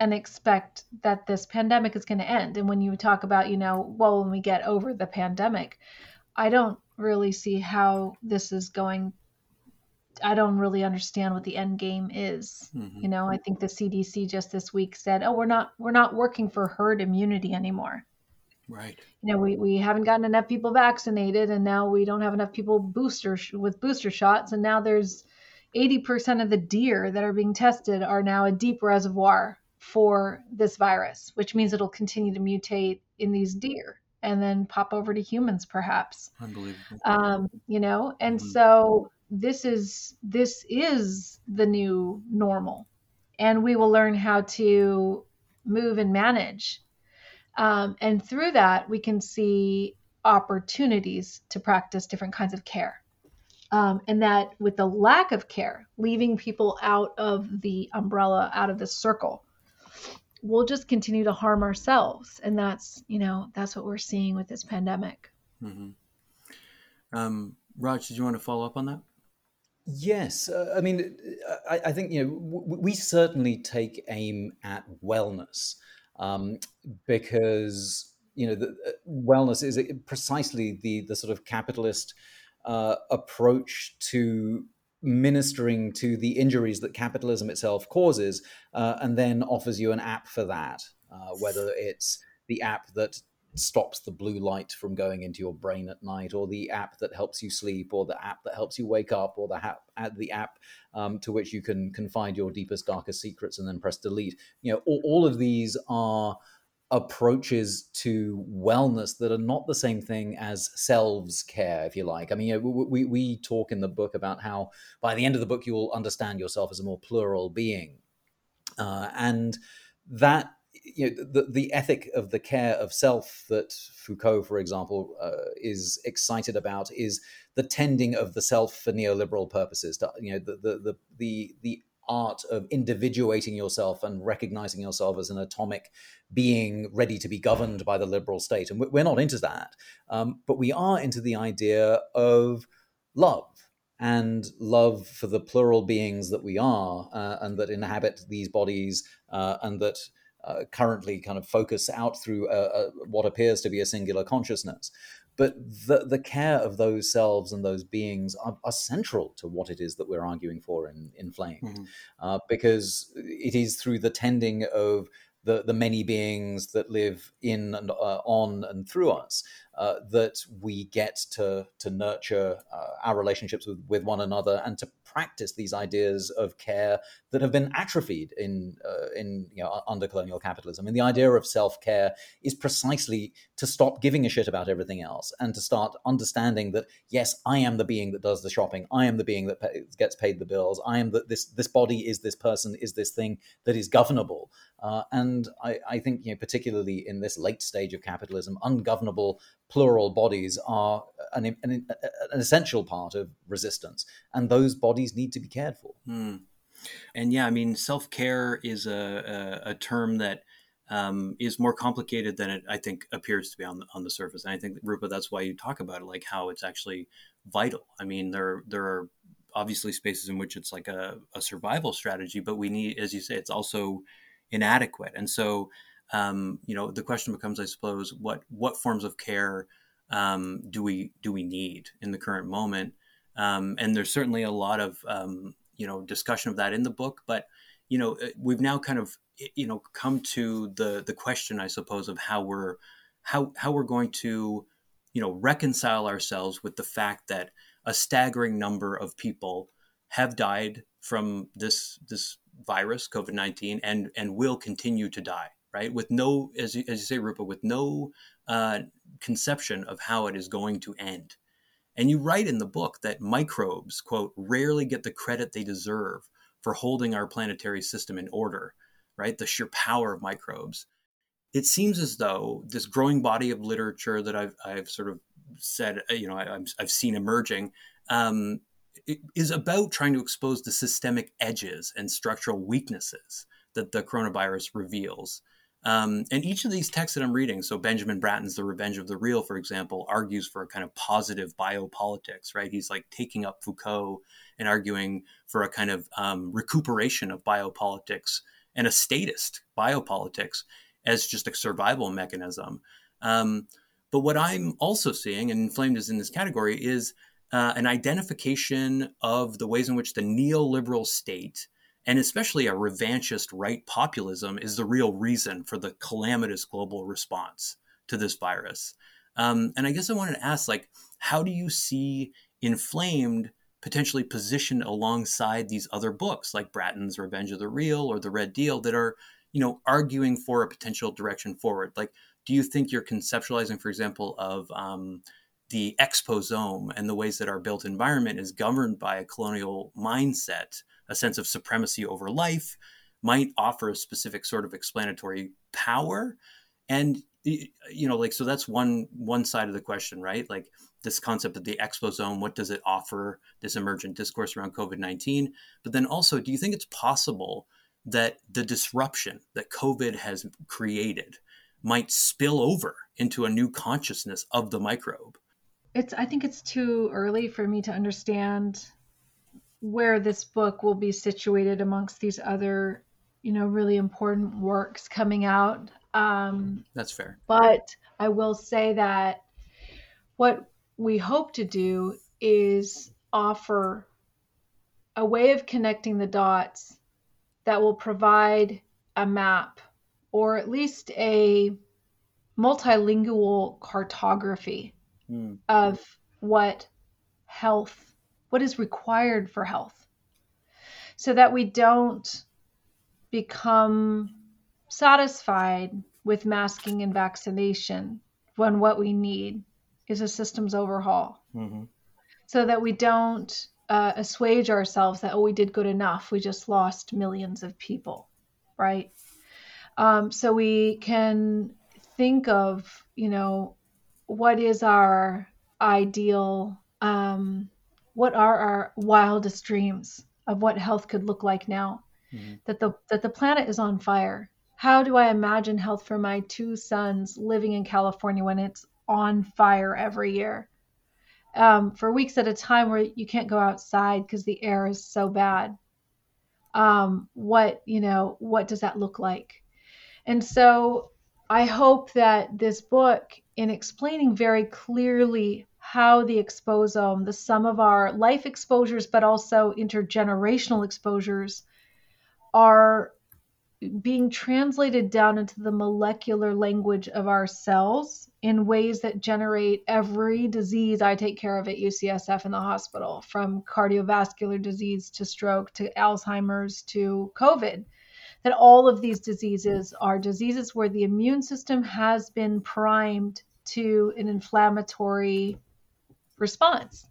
and expect that this pandemic is going to end. And when you talk about, when we get over the pandemic, I don't really see how this is going I don't really understand what the end game is. Mm-hmm. You know, I think the CDC just this week said, oh, we're not working for herd immunity anymore. Right. You know, we haven't gotten enough people vaccinated, and now we don't have enough people with booster shots. And now there's 80% of the deer that are being tested are now a deep reservoir for this virus, which means it'll continue to mutate in these deer and then pop over to humans, perhaps. Unbelievable. You know, and mm-hmm. so this is the new normal, and we will learn how to move and manage. And through that, we can see opportunities to practice different kinds of care. And that with the lack of care, leaving people out of the umbrella, out of the circle, we'll just continue to harm ourselves. And that's, you know, that's what we're seeing with this pandemic. Mm-hmm. Raj, did you want to follow up on that? Yes. I mean, I think, you know, we certainly take aim at wellness. Because, you know, wellness is precisely the sort of capitalist approach to ministering to the injuries that capitalism itself causes, and then offers you an app for that, whether it's the app that stops the blue light from going into your brain at night, or the app that helps you sleep, or the app that helps you wake up, or the app to which you can confide your deepest, darkest secrets and then press delete. You know, all of these are approaches to wellness that are not the same thing as selves care, if you like. I mean, you know, we talk in the book about how by the end of the book, you will understand yourself as a more plural being. And that, you know, the ethic of the care of self that Foucault, for example, is excited about is the tending of the self for neoliberal purposes. You know, the art of individuating yourself and recognizing yourself as an atomic being ready to be governed by the liberal state. And we're not into that, but we are into the idea of love, and love for the plural beings that we are, and that inhabit these bodies, and that currently kind of focus out through what appears to be a singular consciousness. But the care of those selves and those beings are central to what it is that we're arguing for in Inflamed, mm-hmm. Because it is through the tending of the many beings that live in and on and through us that we get to nurture our relationships with one another, and to practice these ideas of care that have been atrophied in you know, under colonial capitalism. And the idea of self-care is precisely to stop giving a shit about everything else and to start understanding that, yes, I am the being that does the shopping. I am the being that gets paid the bills. I am this body is this person, is this thing that is governable. And I think, you know, particularly in this late stage of capitalism, ungovernable plural bodies are an essential part of resistance, and those bodies need to be cared for. Mm. And yeah, I mean, self-care is a term that is more complicated than it, I think, appears to be on the surface. And I think, Rupa, that's why you talk about it, like how it's actually vital. I mean, there are obviously spaces in which it's like a survival strategy, but we need, as you say, it's also inadequate. And so, you know, the question becomes, I suppose, what forms of care do we need in the current moment? And there's certainly a lot of, you know, discussion of that in the book. But, you know, we've now kind of, you know, come to the question, I suppose, of how we're going to, you know, reconcile ourselves with the fact that a staggering number of people have died from this virus, COVID-19, and will continue to die, right? With no, as you say, Rupa, with no conception of how it is going to end. And you write in the book that microbes, quote, rarely get the credit they deserve for holding our planetary system in order, right? The sheer power of microbes. It seems as though this growing body of literature that I've sort of said, you know, I've seen emerging, it is about trying to expose the systemic edges and structural weaknesses that the coronavirus reveals. And each of these texts that I'm reading, so Benjamin Bratton's The Revenge of the Real, for example, argues for a kind of positive biopolitics, right? He's like taking up Foucault and arguing for a kind of recuperation of biopolitics and a statist biopolitics as just a survival mechanism. But what I'm also seeing, and Inflamed is in this category, is an identification of the ways in which the neoliberal state, and especially a revanchist right populism, is the real reason for the calamitous global response to this virus. And I guess I wanted to ask, how do you see Inflamed potentially positioned alongside these other books like Bratton's Revenge of the Real or The Red Deal that are, arguing for a potential direction forward? Do you think you're conceptualizing, for example, of the exposome and the ways that our built environment is governed by a colonial mindset, a sense of supremacy over life, might offer a specific sort of explanatory power? And, so that's one side of the question, right? This concept of the exposome, what does it offer this emergent discourse around COVID-19? But then also, do you think it's possible that the disruption that COVID has created might spill over into a new consciousness of the microbe? I think it's too early for me to understand where this book will be situated amongst these other, really important works coming out. That's fair. But I will say that what we hope to do is offer a way of connecting the dots that will provide a map, or at least a multilingual cartography of what is required for health, so that we don't become satisfied with masking and vaccination when what we need is a systems overhaul, so that we don't assuage ourselves that, we did good enough. We just lost millions of people, right? So we can think of, what is our ideal, what are our wildest dreams of what health could look like now that the planet is on fire? How do I imagine health for my two sons living in California when it's on fire every year, for weeks at a time, where you can't go outside because the air is so bad? What does that look like? And so I hope that this book, in explaining very clearly how the exposome, the sum of our life exposures, but also intergenerational exposures, are being translated down into the molecular language of our cells in ways that generate every disease I take care of at UCSF in the hospital, from cardiovascular disease to stroke to Alzheimer's to COVID, that all of these diseases are diseases where the immune system has been primed to an inflammatory response.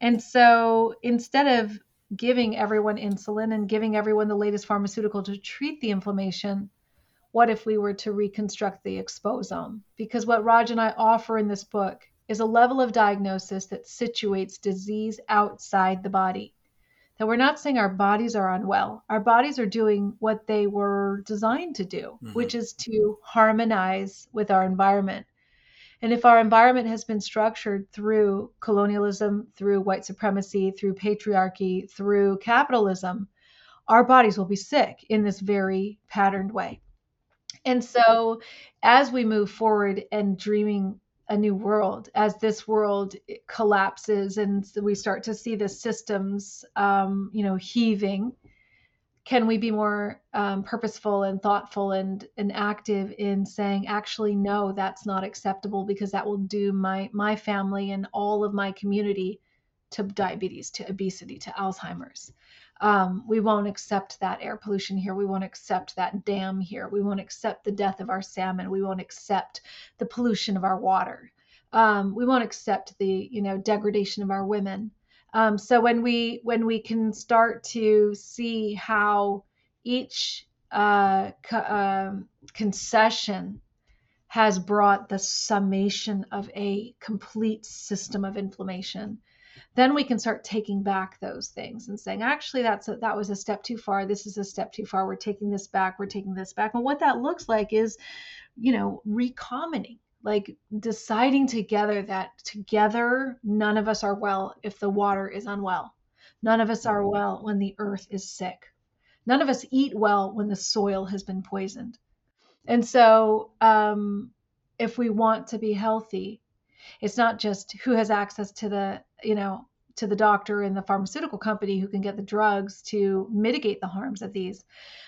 And so instead of giving everyone insulin and giving everyone the latest pharmaceutical to treat the inflammation, what if we were to reconstruct the exposome? Because what Raj and I offer in this book is a level of diagnosis that situates disease outside the body. That we're not saying our bodies are unwell. Our bodies are doing what they were designed to do, which is to harmonize with our environment. And if our environment has been structured through colonialism, through white supremacy, through patriarchy, through capitalism, our bodies will be sick in this very patterned way. And so as we move forward and dreaming a new world, as this world collapses and we start to see the systems, heaving, can we be more purposeful and thoughtful and active in saying, actually, no, that's not acceptable, because that will doom my family and all of my community to diabetes, to obesity, to Alzheimer's. We won't accept that air pollution here. We won't accept that dam here. We won't accept the death of our salmon. We won't accept the pollution of our water. We won't accept the degradation of our women. So when we can start to see how each concession has brought the summation of a complete system of inflammation, then we can start taking back those things and saying, actually, that was a step too far. This is a step too far. We're taking this back. We're taking this back. And what that looks like is, recombining, deciding together that together, none of us are well if the water is unwell. None of us are well when the earth is sick. None of us eat well when the soil has been poisoned. And so if we want to be healthy, it's not just who has access to the to the doctor and the pharmaceutical company who can get the drugs to mitigate the harms of these,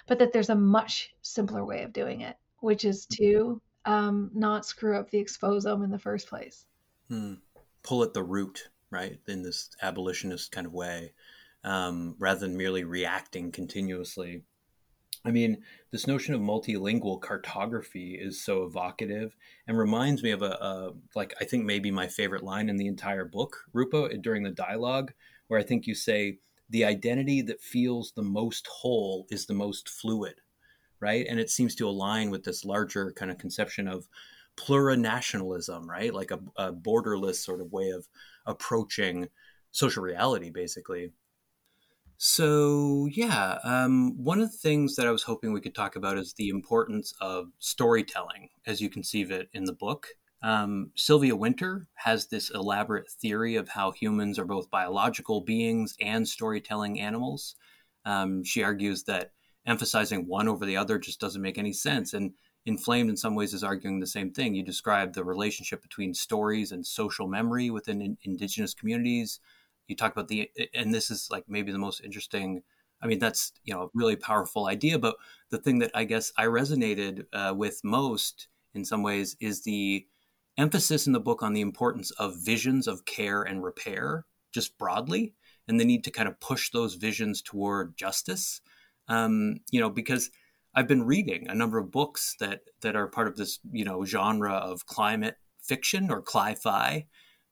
but that there's a much simpler way of doing it, which is to not screw up the exposome in the first place. Pull at the root, right? In this abolitionist kind of way, rather than merely reacting continuously. I mean, this notion of multilingual cartography is so evocative and reminds me of a I think maybe my favorite line in the entire book, Rupa, during the dialogue, where I think you say, the identity that feels the most whole is the most fluid, right? And it seems to align with this larger kind of conception of plurinationalism, right? Like a borderless sort of way of approaching social reality, basically. So yeah, one of the things that I was hoping we could talk about is the importance of storytelling, as you conceive it in the book. Sylvia Winter has this elaborate theory of how humans are both biological beings and storytelling animals. She argues that emphasizing one over the other just doesn't make any sense. And Inflamed, in some ways, is arguing the same thing. You describe the relationship between stories and social memory within indigenous communities. You talk about and this is like maybe the most interesting, I mean, that's, you know, a really powerful idea, but the thing that I guess I resonated with most in some ways is the emphasis in the book on the importance of visions of care and repair, just broadly, and the need to kind of push those visions toward justice, because I've been reading a number of books that are part of this, you know, genre of climate fiction or cli-fi,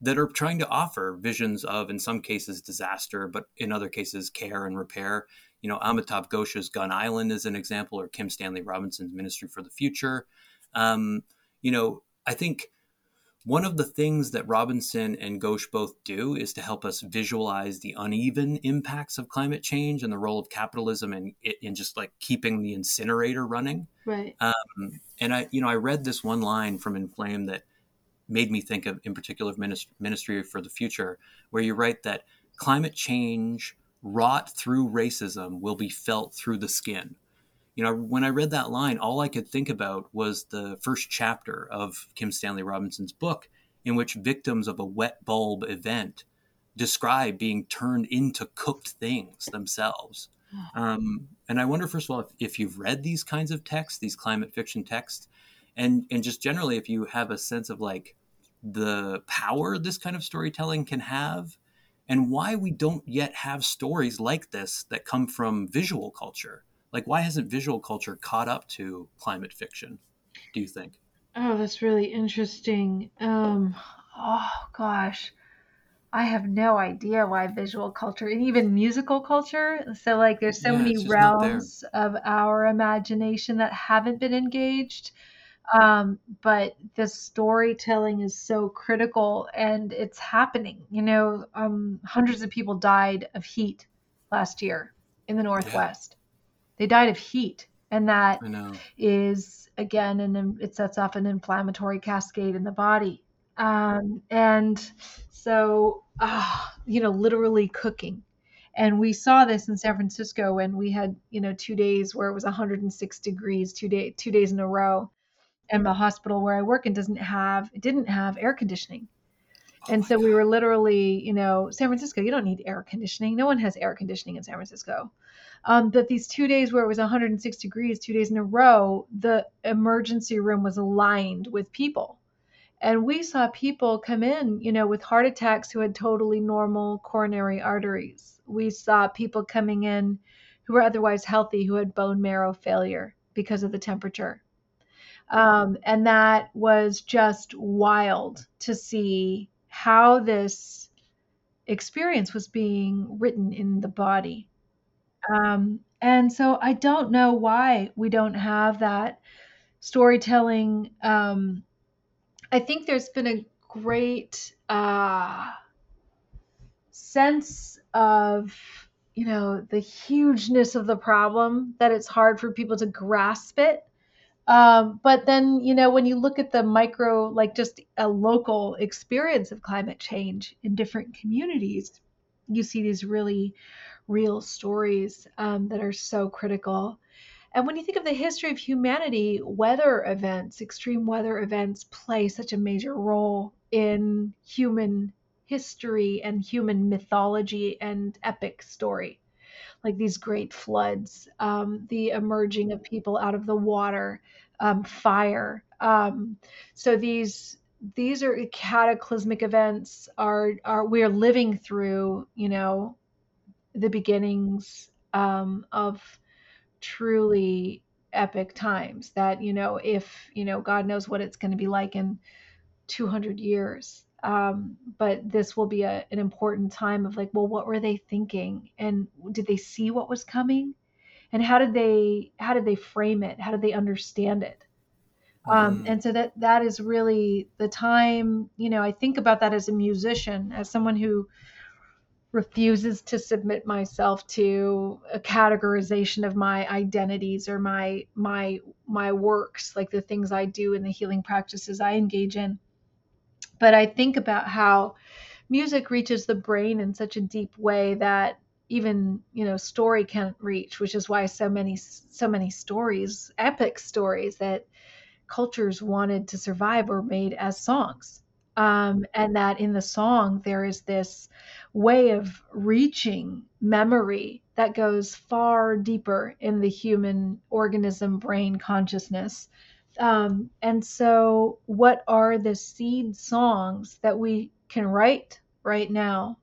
that are trying to offer visions of, in some cases, disaster, but in other cases, care and repair. You know, Amitav Ghosh's Gun Island is an example, or Kim Stanley Robinson's Ministry for the Future. I think one of the things that Robinson and Ghosh both do is to help us visualize the uneven impacts of climate change and the role of capitalism in just like keeping the incinerator running. Right. I read this one line from Inflamed that made me think of, in particular, of Ministry for the Future, where you write that climate change wrought through racism will be felt through the skin. You know, when I read that line, all I could think about was the first chapter of Kim Stanley Robinson's book, in which victims of a wet bulb event describe being turned into cooked things themselves. And I wonder, first of all, if you've read these kinds of texts, these climate fiction texts, and just generally, if you have a sense of like, the power this kind of storytelling can have, and why we don't yet have stories like this that come from visual culture. Like, why hasn't visual culture caught up to climate fiction, do you think? Oh, that's really interesting. I have no idea why visual culture and even musical culture. So like, there's so many realms of our imagination that haven't been engaged. But the storytelling is so critical, and it's happening. You know, hundreds of people died of heat last year in the Northwest. They died of heat, and that is again, and it sets off an inflammatory cascade in the body. Literally cooking. And we saw this in San Francisco when we had, 2 days where it was 106 degrees, two days in a row. And the hospital where I work in didn't have air conditioning. And so we were literally, San Francisco, you don't need air conditioning. No one has air conditioning in San Francisco. But these 2 days where it was 106 degrees, 2 days in a row, the emergency room was lined with people. And we saw people come in, with heart attacks who had totally normal coronary arteries. We saw people coming in who were otherwise healthy, who had bone marrow failure because of the temperature. And that was just wild to see how this experience was being written in the body. And so I don't know why we don't have that storytelling. I think there's been a great sense of, the hugeness of the problem, that it's hard for people to grasp it. But then, when you look at the micro, like just a local experience of climate change in different communities, you see these really real stories that are so critical. And when you think of the history of humanity, weather events, extreme weather events play such a major role in human history and human mythology and epic story, like these great floods, the emerging of people out of the water, fire. So these are cataclysmic events are we're living through, the beginnings of truly epic times that, God knows what it's going to be like in 200 years. But this will be an important time of like, well, what were they thinking? And did they see what was coming? And how did they frame it? How did they understand it? And so that is really the time, I think about that as a musician, as someone who refuses to submit myself to a categorization of my identities or my works, like the things I do and the healing practices I engage in. But I think about how music reaches the brain in such a deep way that even, story can't reach, which is why so many stories, epic stories that cultures wanted to survive were made as songs. And that in the song, there is this way of reaching memory that goes far deeper in the human organism, brain, consciousness. And so what are the seed songs that we can write right now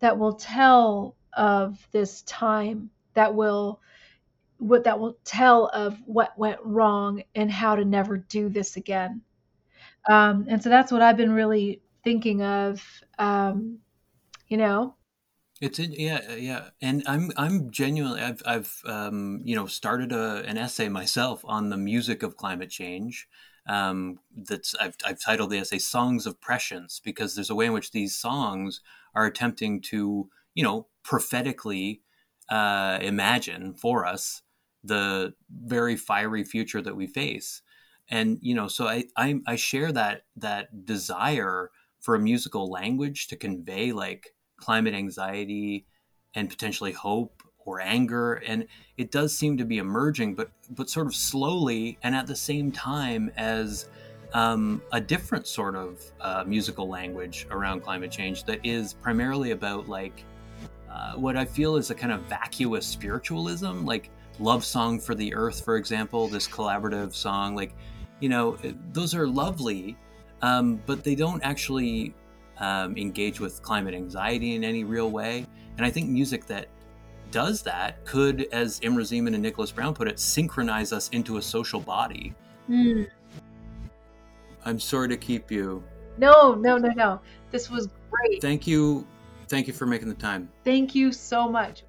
that will tell of this time, that will tell of what went wrong and how to never do this again? And so that's what I've been really thinking of, Yeah. And I'm genuinely, I've started an essay myself on the music of climate change. I've titled the essay Songs of Prescience, because there's a way in which these songs are attempting to, prophetically imagine for us the very fiery future that we face. And, so I share that desire for a musical language to convey like climate anxiety and potentially hope or anger. And it does seem to be emerging, but sort of slowly and at the same time as a different sort of musical language around climate change that is primarily about like what I feel is a kind of vacuous spiritualism, like Love Song for the Earth, for example, this collaborative song, like, those are lovely, but they don't actually engage with climate anxiety in any real way. And I think music that does that could, as Imre Zeeman and Nicholas Brown put it, synchronize us into a social body. Mm. I'm sorry to keep you. No. This was great. Thank you. Thank you for making the time. Thank you so much.